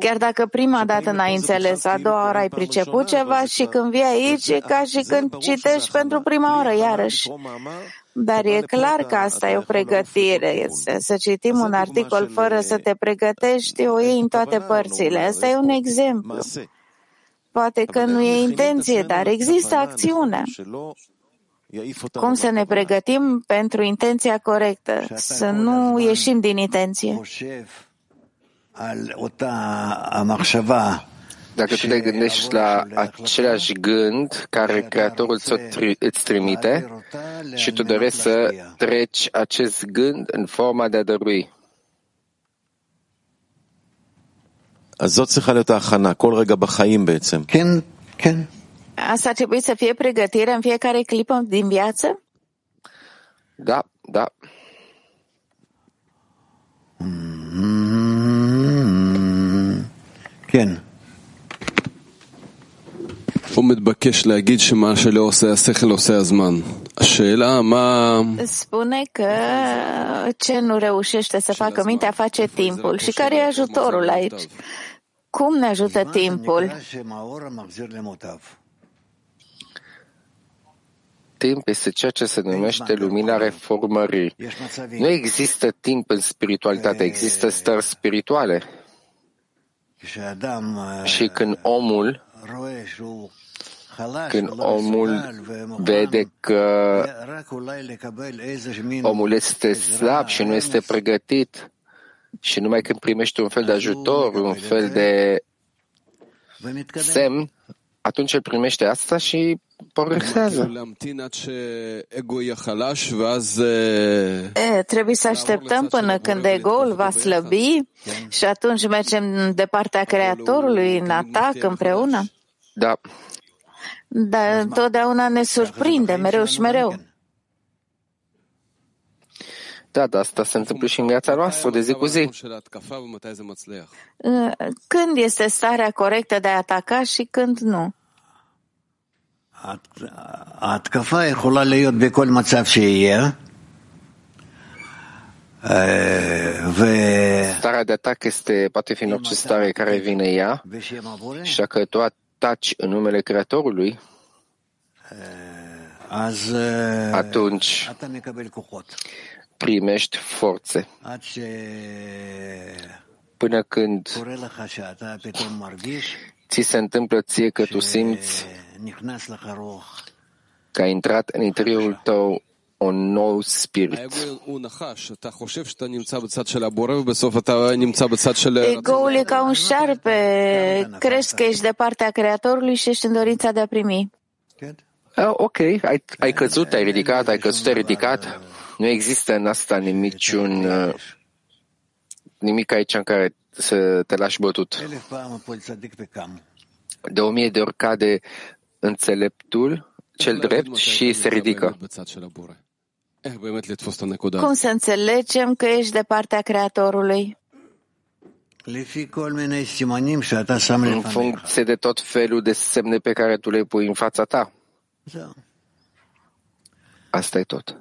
Chiar dacă prima dată n-ai înțeles, a doua oră ai priceput ceva și când vii aici e ca și când citești pentru prima oră, iarăși. Dar e clar că asta e o pregătire. Să citim un articol fără să te pregătești, o iei în toate părțile. Asta e un exemplu. Poate că nu e intenție, dar există acțiunea. Cum să ne pregătim pentru intenția corectă? Să nu ieșim din intenție. Dacă tu te gândești la același gând care Creatorul îți trimite și tu dorești să treci acest gând în forma de a dărui. Asta ar trebui să fie pregătirea în fiecare clipă din viață? Da, da. Ken. Spune că ce nu reușește să facă mintea face timpul. Și care e ajutorul aici? Cum ne ajută timpul? Timp este ceea ce se numește lumina reformării. Nu există timp în spiritualitate, există stări spirituale. Și când omul vede că omul este slab și nu este pregătit și numai când primește un fel de ajutor, un fel de semn, atunci îl primește asta și progresează. Trebuie să așteptăm până când ego-ul va slăbi și atunci mergem de partea Creatorului în atac împreună? Da. Dar întotdeauna ne surprinde, mereu și mereu. Da, dar asta se întâmplă și în viața noastră, de zi cu zi. Când este starea corectă de a ataca și când nu? ההתקפה יכולה להיות בכל מצב שיהיה. Starea de atac este, poate fi în orice stare care vine ea, și dacă tu ataci în numele Creatorului, atunci primești forțe. Până când ți se întâmplă ție că tu simți că a intrat în interiorul tău un nou spirit. Ego-ul e ca un șarpe. Crezi că ești de partea Creatorului și ești în dorința de a primi. Ok, ai căzut, ai ridicat, ai căzut, ai ridicat. Nu există în asta nimic aici în care să te lași bătut. De 1000 de ori cade înțeleptul cel drept și se ridică. Cum să înțelegem că ești de partea Creatorului? În funcție de tot felul de semne pe care tu le pui în fața ta. Asta e tot.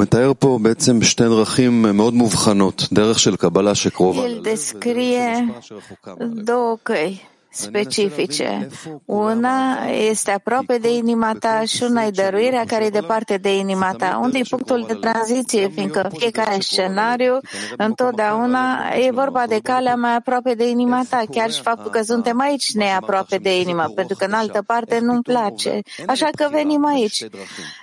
El descrie două căi specifice. Una este aproape de inima ta și una e dăruirea care e departe de inima ta. Unde e punctul de tranziție? Fiindcă în fiecare scenariu, întotdeauna, e vorba de calea mai aproape de inima ta. Chiar și faptul că suntem aici ne aproape de inimă, pentru că în altă parte nu-mi place. Așa că venim aici.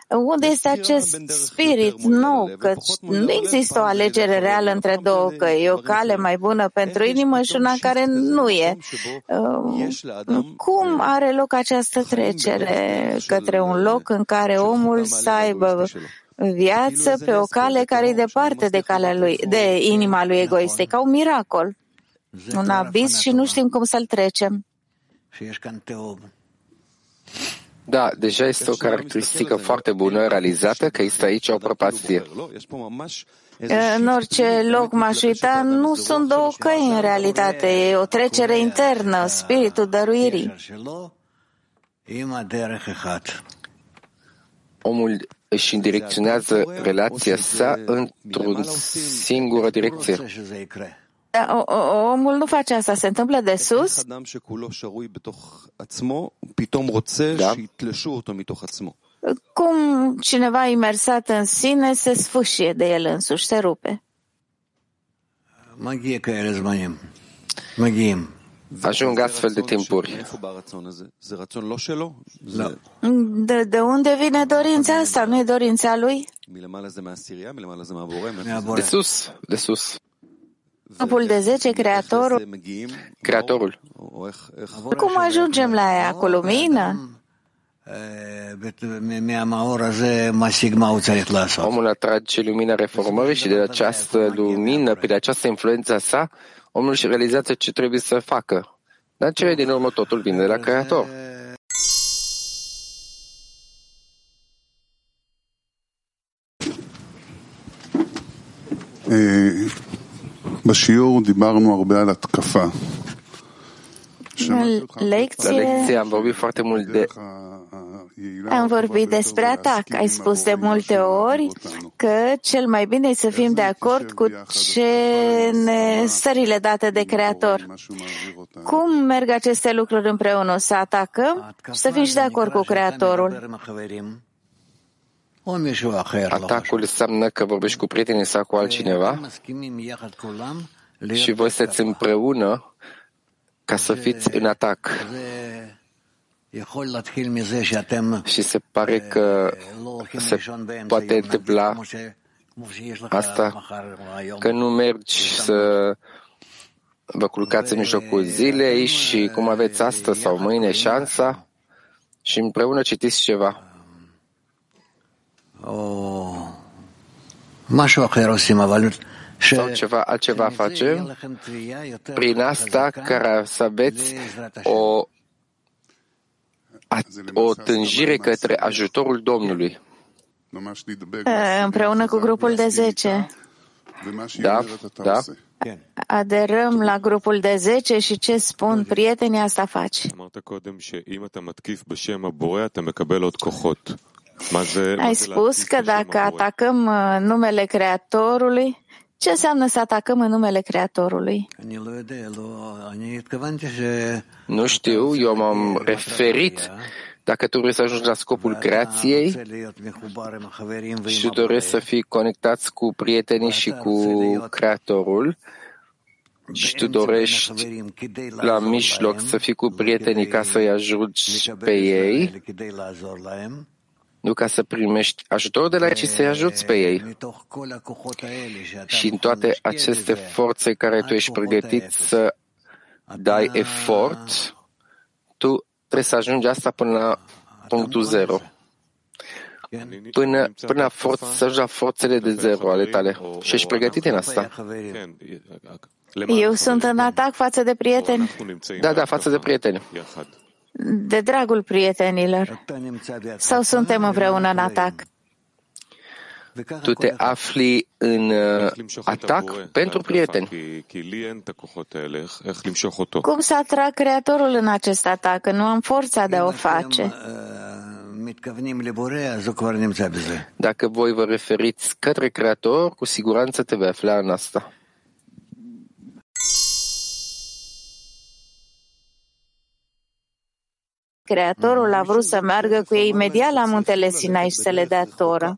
Unde este acest spirit nou? Că nu există o alegere reală între două căi. E o cale mai bună pentru inimă și una care nu e. Cum are loc această trecere către un loc în care omul să aibă viață pe o cale care e departe de calea lui, de inima lui egoistă? E ca un miracol, un abis și nu știm cum să-l trecem. Da, deja este o caracteristică foarte bună realizată că este aici o prăpastie. În orice loc m-aș uita, nu sunt două căi în realitate, e o trecere internă, spiritul dăruirii. Omul își indirecționează relația sa într-o singură direcție. Omul nu face asta, se întâmplă de sus. Da. Cum cineva imersat în sine se sfâșie de el însuși, se rupe. Ajung astfel de timpuri. De unde vine dorința asta? Nu e dorința lui? De sus, de sus. Grupul de 10, Creatorul. Cum ajungem la ea? Cu lumină? Omul atrage lumina reformării și de această lumină, prin această influență a sa, omul își realizează ce trebuie să facă. Dar cele din urmă totul vine de la Creator. La lecție am vorbit foarte mult de... Am vorbit despre atac. Ai spus de multe ori că cel mai bine e să fim de acord cu stările date de Creator. Cum merg aceste lucruri împreună? Să atacăm și să fim și de acord cu Creatorul. Atacul înseamnă că vorbești cu prietenii sau cu altcineva și voi sunteți împreună ca să fiți în atac. Și se pare că se poate întâmpla asta, că nu mergi să vă culcați în mijlocul zilei și cum aveți astăzi sau mâine șansa și împreună citiți ceva. Sau ceva altceva facem, prin asta care să aveți o tânjire către ajutorul Domnului. Împreună cu grupul de 10. Da. Aderăm la grupul de 10 și ce spun prietenii, asta faci. Ai spus că dacă atacăm numele Creatorului, ce înseamnă să atacăm în numele Creatorului? Nu știu, eu m-am referit. Dacă tu vrei să ajungi la scopul creației și dorești să fii conectați cu prietenii și cu Creatorul și tu dorești la mijloc să fii cu prietenii ca să-i ajungi pe ei, nu ca să primești ajutor de la ei, ci să-i ajuți pe ei. Și în toate aceste forțe care tu ești pregătit să dai efort, tu trebuie să ajungi asta până la punctul 0. Să ajungi la forțele de 0 ale tale. Și ești pregătit în asta. Eu sunt în atac față de prieteni. Da, față de prieteni. De dragul prietenilor. Sau suntem împreună în atac? Tu te afli în atac pentru prieteni. Cum să atrag Creatorul în acest atac? Nu am forța de a o face. Dacă voi vă referiți către Creator, cu siguranță te vei afla în asta. Creatorul a vrut să meargă cu ei imediat la muntele Sinai și să le dea Torah.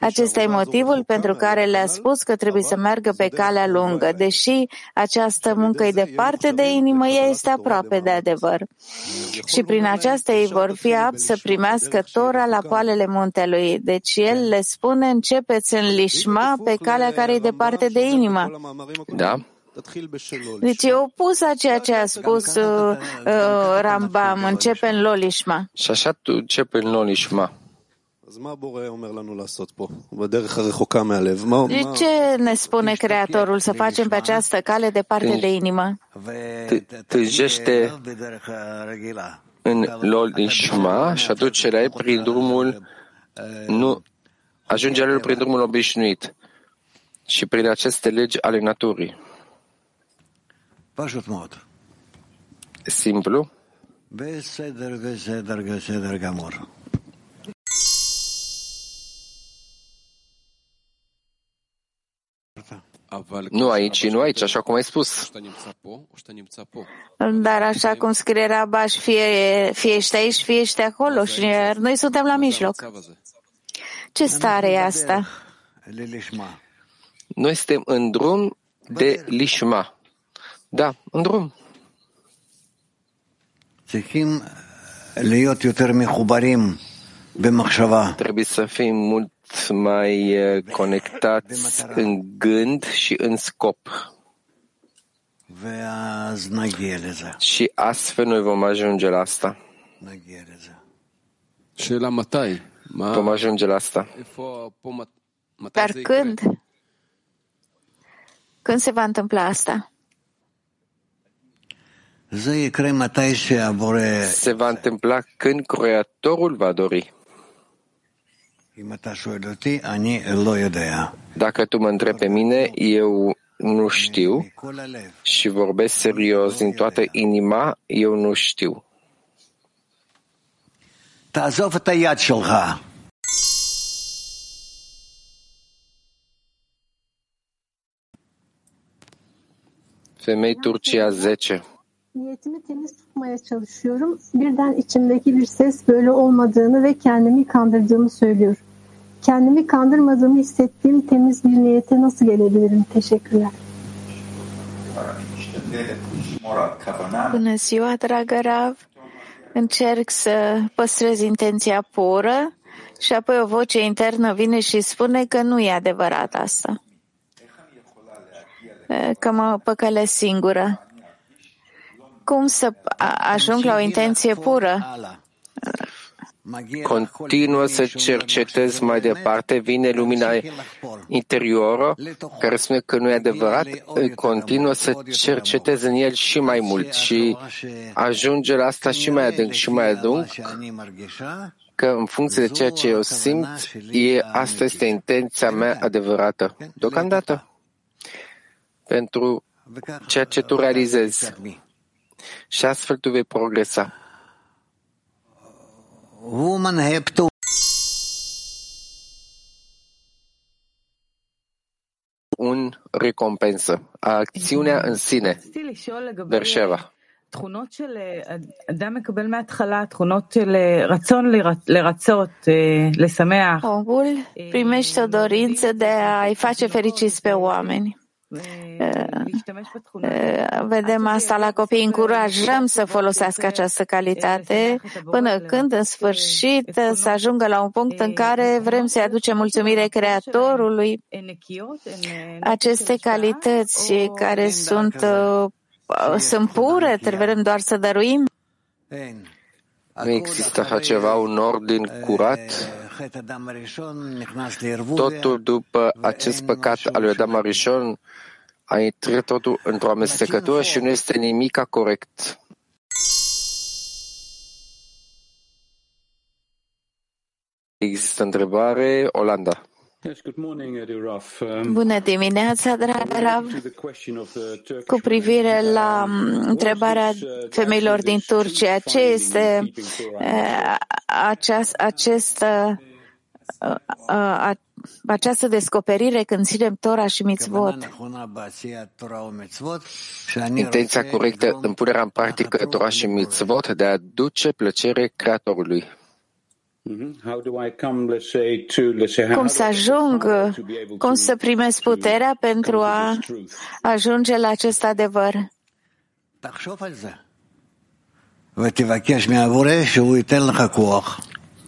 Acesta e motivul pentru care le-a spus că trebuie să meargă pe calea lungă, deși această muncă e departe de inimă, ea este aproape de adevăr. Și prin aceasta ei vor fi apți să primească Torah la poalele muntelui. Deci el le spune, începeți în Lishma pe calea care e departe de inimă. Da. Deci e opus a ceea ce a spus Rambam, începe în Lo Lishma. Și așa tu începe în Lo Lishma. De ce ne spune Creatorul să facem pe această cale departe de inimă? Tânjește în Lo Lishma și atunci el prin drumul, nu ajunge el prin drumul obișnuit și prin aceste legi ale naturii. Simplu. Nu aici, așa cum ai spus. Dar așa cum scrie Rabash, fie ești aici, fie ești acolo, și noi suntem la mijloc. Ce stare e asta? Noi suntem în drum de Lishma. Da, în drum. Trebuie să fim mult mai conectați în gând și în scop. Și astfel noi vom ajunge la asta. Vom ajunge la asta. Dar când? Când se va întâmpla asta? Se va întâmpla când Creatorul va dori. Dacă tu mă întrebi pe mine, eu nu știu și vorbesc serios din toată inima, eu nu știu. Femei Turcia 10. Niyetimi temiz tutmaya çalışıyorum. Birden içimdeki bir ses böyle olmadığını ve kendimi kandırdığımı söylüyor. Kendimi kandırmadığımı hissettiğim temiz bir niyete nasıl gelebilirim? Teşekkürler. Bună ziua, dragă Rav. Încerc să păstrez intenția pură și apoi o voce internă vine și spune că nu e adevărat asta. Că mă păcălesc singură. Cum să ajung la o intenție pură? Continuă să cercetezi mai departe, vine lumina interioară care spune că nu e adevărat, continuă să cercetezi în el și mai mult și ajunge la asta și mai adânc și mai adânc, că în funcție de ceea ce eu simt, asta este intenția mea adevărată. Deocamdată. Pentru ceea ce tu realizezi. Și astfel tu vei progresa. Un recompensă. Acțiunea în sine. Berșeva. תכונות של אדם מקבל מההתחלה, תכונות של רצון לרצות, לשמח. Omul primește o dorință de a-i face fericiți pe oameni. Vedem asta la copii, încurajăm să folosească această calitate până când în sfârșit să ajungă la un punct în care vrem să-i aducem mulțumire Creatorului. Aceste calități care sunt pure, trebuie doar să dăruim. Nu există așa ceva, un ordin curat. Totul după acest păcat al lui Adam Arishon a intrat totul într-o amestecătură și nu este nimica corect. Există întrebare, Olanda. Bună dimineața, dragă Rav. Cu privire la întrebarea femeilor din Turcia, ce este această descoperire când ținem Torah și Mitzvot? Intenția corectă în punerea în practică Torah și Mitzvot de a aduce plăcere Creatorului. Cum să ajung, cum să primesc puterea pentru a ajunge la acest adevăr?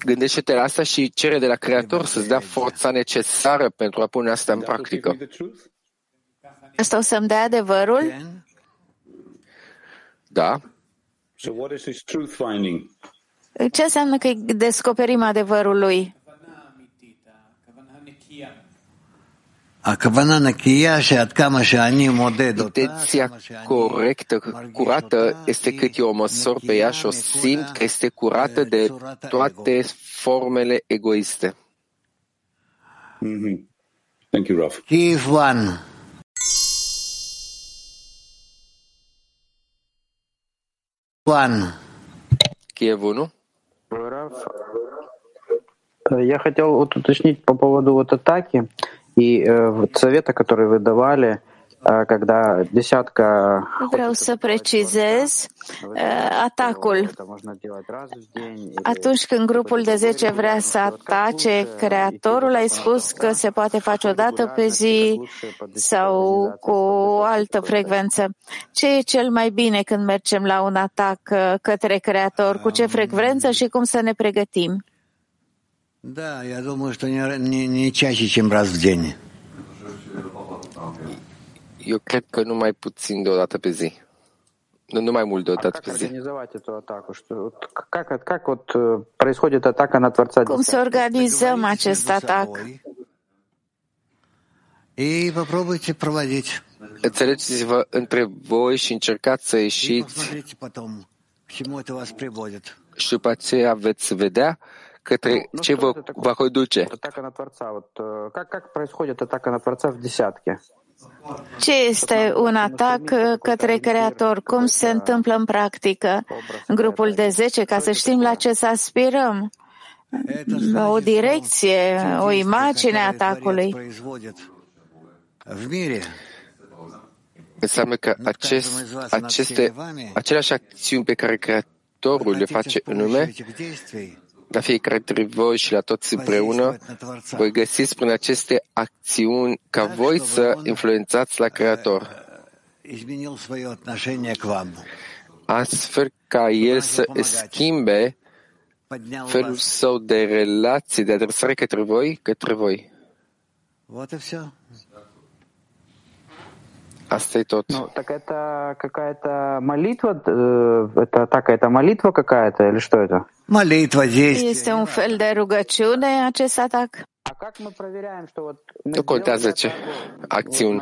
Gândește-te la asta și cere de la Creator să-ți dea forța necesară pentru a pune asta în practică. Asta o să-mi dea adevărul? Da. Ce înseamnă că descoperim adevărul lui? Intenția corectă, curată, este cât eu o măsor pe ea și o simt că este curată de toate formele egoiste. Thank you, Raf. Kiev 1. Я хотел уточнить по поводу атаки и совета, который вы давали, когда десятка... Vreau să precizez atacul. Atunci când grupul de 10 vrea să atace Creatorul, ai spus că se poate face o dată pe zi sau cu o altă frecvență. Ce e cel mai bine când mergem la un atac către Creator? Cu ce frecvență și cum să ne pregătim? Da, я думаю, что не чаще, чем раз в день. Eu cred că numai puțin de o dată pe zi. Nu mai mult de o dată pe zi. Cum să organizăm acest atac? Înțelegeți-vă între voi și încercați să ieșiți și după aceea veți vedea către ce vă conduce. Ce este un atac către Creator? Cum se întâmplă în practică? În grupul de 10, ca să știm la ce să aspirăm. O direcție, o imagine a atacului. Înseamnă că aceleași acțiuni pe care Creatorul le face în lume, la fiecare dintre voi și la toți împreună, voi găsiți prin aceste acțiuni ca voi să influențați la Creator, astfel ca El să schimbe felul său de relații, de adresare către voi, către voi. Asta e tot. Ну, так это какая-то молитва, это такая-то молитва какая-то или что это? Молитва действие. Este un fel de rugăciune acest atac. А как мы проверяем, что вот мы делаем?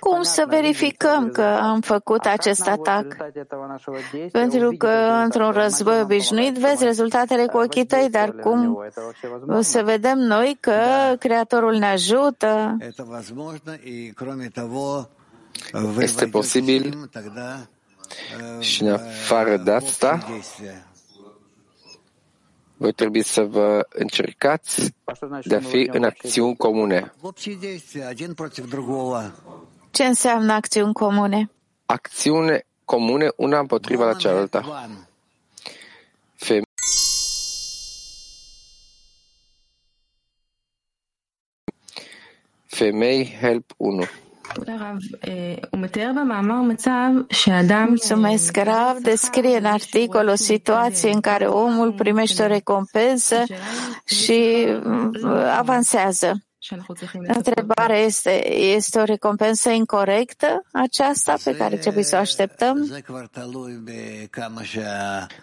Cum să verificăm că am făcut acest atac? Pentru că într-un război obișnuit vezi rezultatele cu ochii tăi, dar cum să vedem noi că Creatorul ne ajută? Este posibil și în afară de asta voi trebuie să vă încercați de a fi în acțiuni comune. Ce înseamnă acțiuni comune? Acțiuni comune, una împotriva la cealaltă. Femei help 1. Mulțumesc, Rav, descrie în articol o situație în care omul primește o recompensă și avansează. Întrebarea este, este o recompensă incorrectă aceasta pe care trebuie să o așteptăm?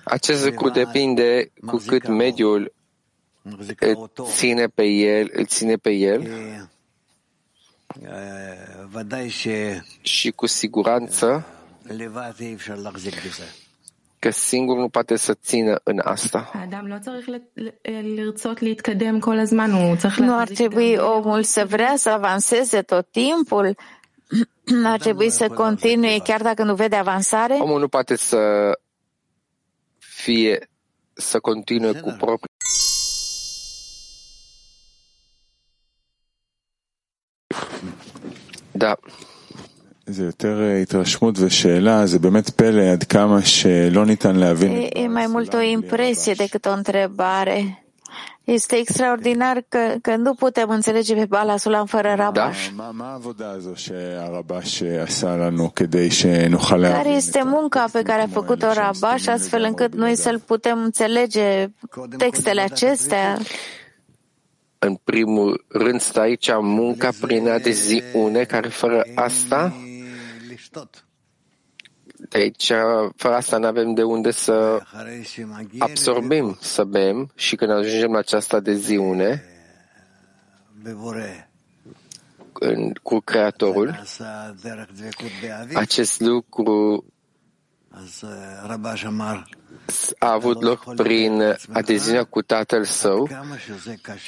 Acest lucru depinde cu cât mediul îl ține pe el. Și cu siguranță că singur nu poate să țină în asta. Nu ar trebui omul să vrea să avanseze tot timpul? Nu ar trebui să continue chiar dacă nu vede avansare? Omul nu poate să continue cu proprii Da. E mai mult o impresie decât o întrebare. Este extraordinar că nu putem înțelege pe Baal HaSulam fără Rabash. Care este munca pe care a făcut-o Rabash astfel încât noi să-l putem înțelege textele acestea? În primul rând stă aici munca prin adeziune, care fără asta, nu avem de unde să absorbim, să bem, și când ajungem la această adeziune cu Creatorul, acest lucru a avut loc prin adeziunea cu Tatăl Său,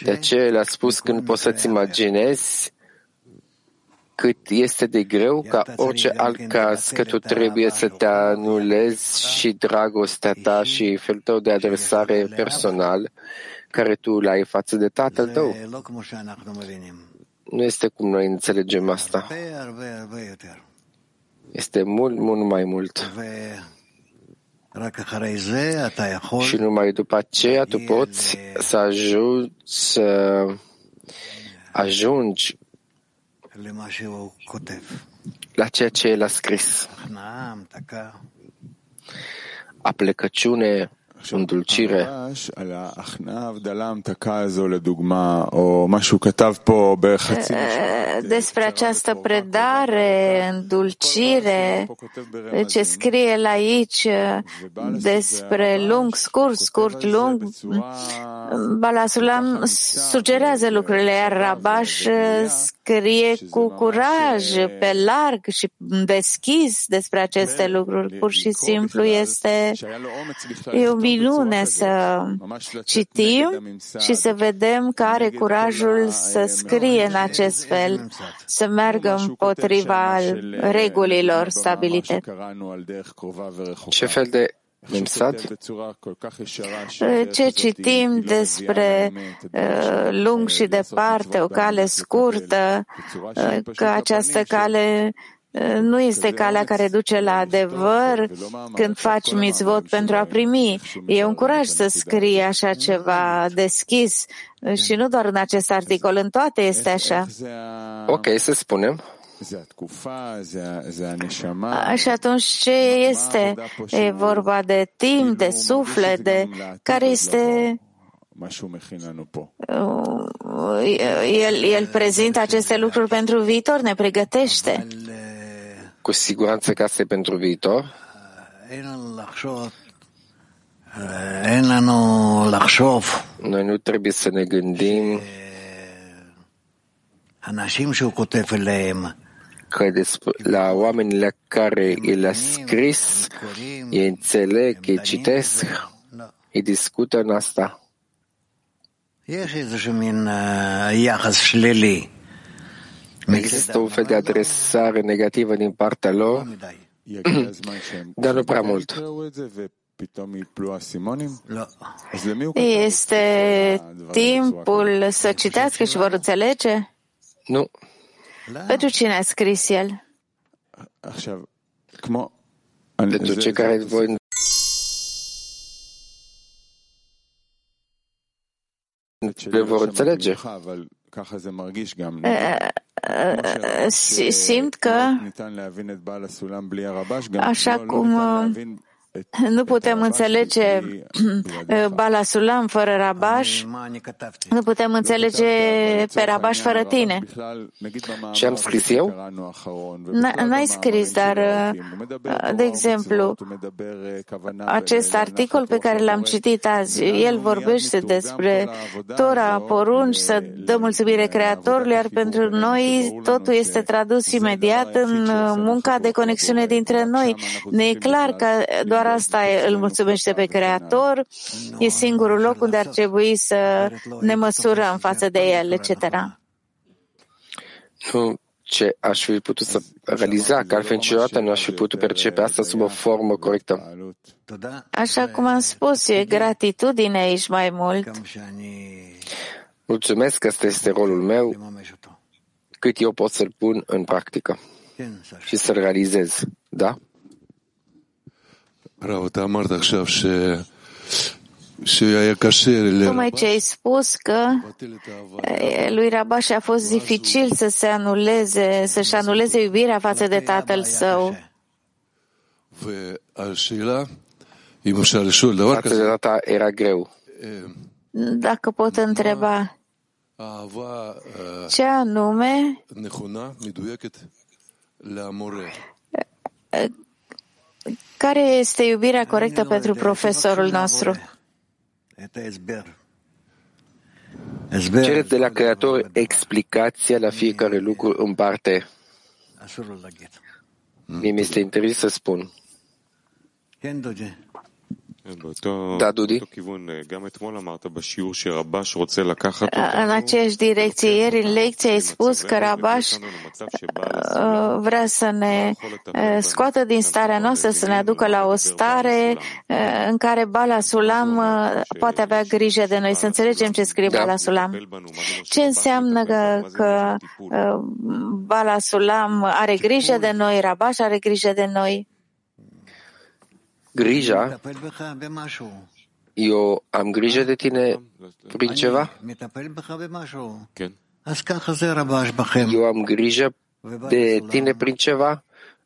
de aceea El a spus că nu poți să-ți imaginezi cât este de greu ca orice alt caz, că tu trebuie să te anulezi și dragostea ta și felul tău de adresare personal care tu l-ai față de Tatăl tău. Nu este cum noi înțelegem asta. Este mult, mult mai mult. Și numai după aceea tu poți să ajungi la ceea ce El a scris. Aplecăciune, și îndulcire. Despre această predare, îndulcire, ce scrie la aici despre lung, scurt, scurt, lung, Baal HaSulam sugerează lucrurile, iar Rabash scrie cu curaj, pe larg și deschis despre aceste lucruri. Pur și simplu e o minune să citim și să vedem că are curajul să scrie în acest fel, să meargă împotriva regulilor stabilite. Ce fel de ce citim despre lung și departe, o cale scurtă, că această cale nu este calea care duce la adevăr când faci mitzvot pentru a primi. E un curaj să scrii așa ceva deschis și nu doar în acest articol, în toate este așa. Ok, să spunem. Și atunci ce este? E vorba de timp, de suflet, de care este... El prezintă aceste lucruri pentru viitor, ne pregătește. Cu siguranță că asta e pentru viitor. Noi nu trebuie să ne gândim că la oamenii la care el a scris, ei înțeleg, ei citesc, ei discută în asta. Există un fel de adresare negativă din partea lor, dar nu prea mult. Este timpul să citească și vor înțelege? Nu. Pentru cine a scris el? Pentru cei care voi le vor înțelege. Simt că așa cum nu putem înțelege Baal HaSulam fără Rabash, nu putem înțelege pe Rabash fără tine. Ce am scris eu? N-ai scris, dar, de exemplu, acest articol pe care l-am citit azi, el vorbește despre Torah, porunci, să dăm mulțumire Creatorului, iar pentru noi totul este tradus imediat în munca de conexiune dintre noi. Ne e clar că doar asta îl mulțumește pe Creator, e singurul loc unde ar trebui să ne măsurăm față de el, etc. Nu, ce aș fi putut să realiza, că altfel niciodată nu aș fi putut percepe asta sub o formă corectă. Așa cum am spus, e gratitudine aici mai mult. Mulțumesc că ăsta este rolul meu, cât eu pot să-l pun în practică și să-l realizez, da? Tocmai ce ai spus că lui Rabash a fost dificil să se anuleze, să-și anuleze iubirea față de tatăl său. Față de data era greu. Dacă pot întreba, ce anume care este iubirea corectă pentru profesorul nostru? Cereți de la Creator explicația la fiecare lucru în parte. Mie mi-este interes să spun. Da, Dudi? În aceeași direcție, ieri în lecție ai spus că Rabash vrea să ne scoată din starea noastră, să ne aducă la o stare în care Baal HaSulam poate avea grijă de noi, să înțelegem ce scrie Baal HaSulam. Ce înseamnă că Baal HaSulam are grijă de noi, Rabash are grijă de noi? Grija, eu am grijă de tine prin ceva? Eu am grijă de tine prin ceva?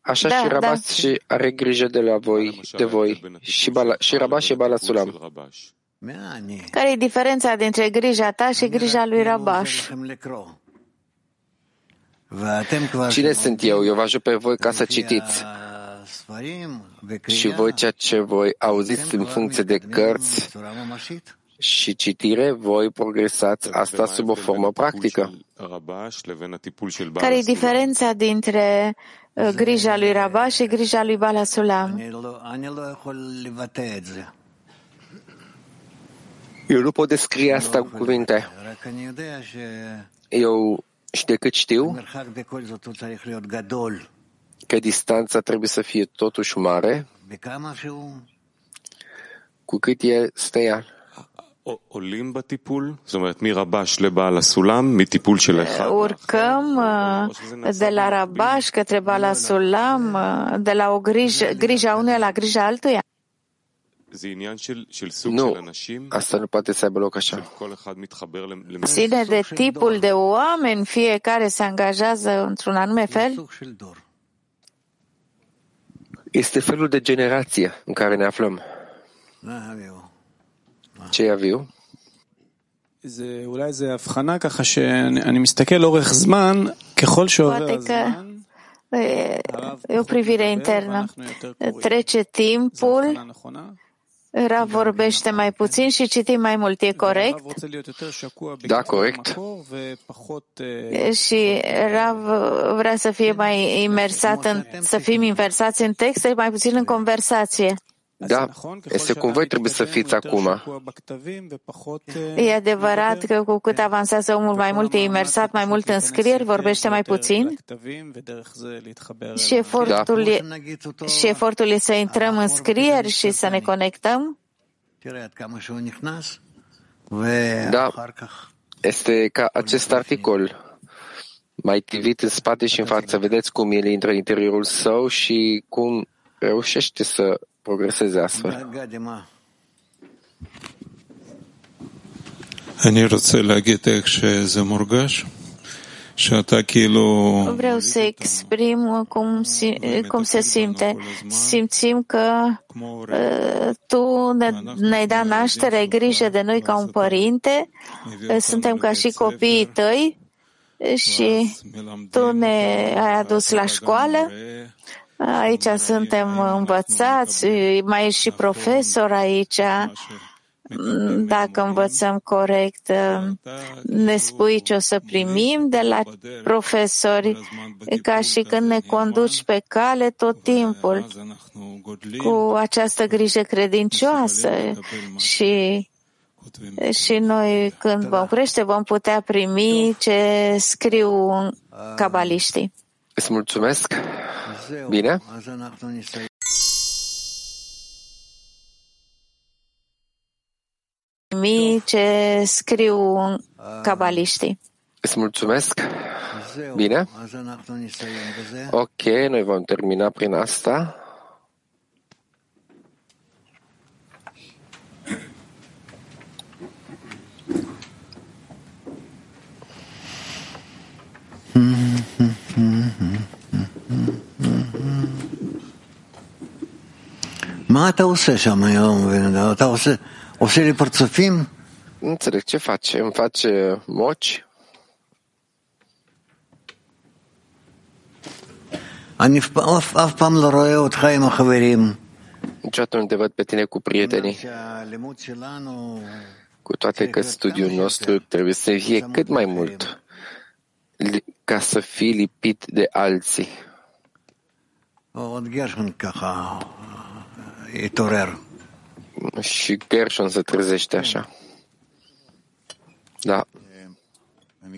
Așa da, și Rabash da. Și are grijă de la voi, de voi. Și Rabash și Baal HaSulam. Care e diferența dintre grija ta și grija lui Rabash? Cine sunt eu? Eu vă ajut pe voi ca să citiți. Și voi ceea ce voi auziți în funcție de cărți și citire, voi progresați asta sub o formă practică. Care e diferența dintre grija lui Rabash și grija lui Baal HaSulam? Eu nu pot descrie asta cu cuvinte. Eu, și de cât știu, că distanța trebuie să fie totuși mare, cu cât este ea. Urcăm de la Rabash către Baal HaSulam, de la o grija unuia la grija altuia. Nu, asta nu poate să aibă loc așa. Ține de tipul de oameni, fiecare se angajează într-un anume fel. Este felul de generație în care ne aflăm. Ce aviu? Poate că e o privire internă. Trece timpul, Rav vorbește mai puțin și citim mai mult. E corect? Da, corect. Și Rav vrea să fie mai imersat, să fim inversați în text și mai puțin în conversație. Da, este cum voi trebuie să fiți acum. E adevărat că cu cât avansează omul mai mult, e imersat mai mult în scrieri, vorbește mai puțin și efortul e să intrăm în scrieri și să ne conectăm. Da, este ca acest articol mai tivit în spate și în față. Vedeți cum el intră în interiorul său și cum reușește să progreseze astfel. Vreau să exprim cum se simte. Simțim că tu ne-ai dat naștere, ai grijă de noi ca un părinte, suntem ca și copiii tăi și tu ne-ai adus la școală. Aici suntem învățați, mai e și profesor aici, dacă învățăm corect. Ne spui ce o să primim de la profesori, ca și când ne conduci pe cale tot timpul, cu această grijă credincioasă și noi când vom crește vom putea primi ce scriu cabaliștii. Îți mulțumesc! Bine? Ce scriu cabaliștii. Îți mulțumesc! Bine? Ok, noi vom termina prin asta. Nu înțeleg ce face. Îmi face moci? Niciodată nu te văd pe tine cu prietenii. Cu toate că studiul nostru trebuie să fie cât mai mult ca să fii lipit de alții. Și Gershon se trezește așa. Da.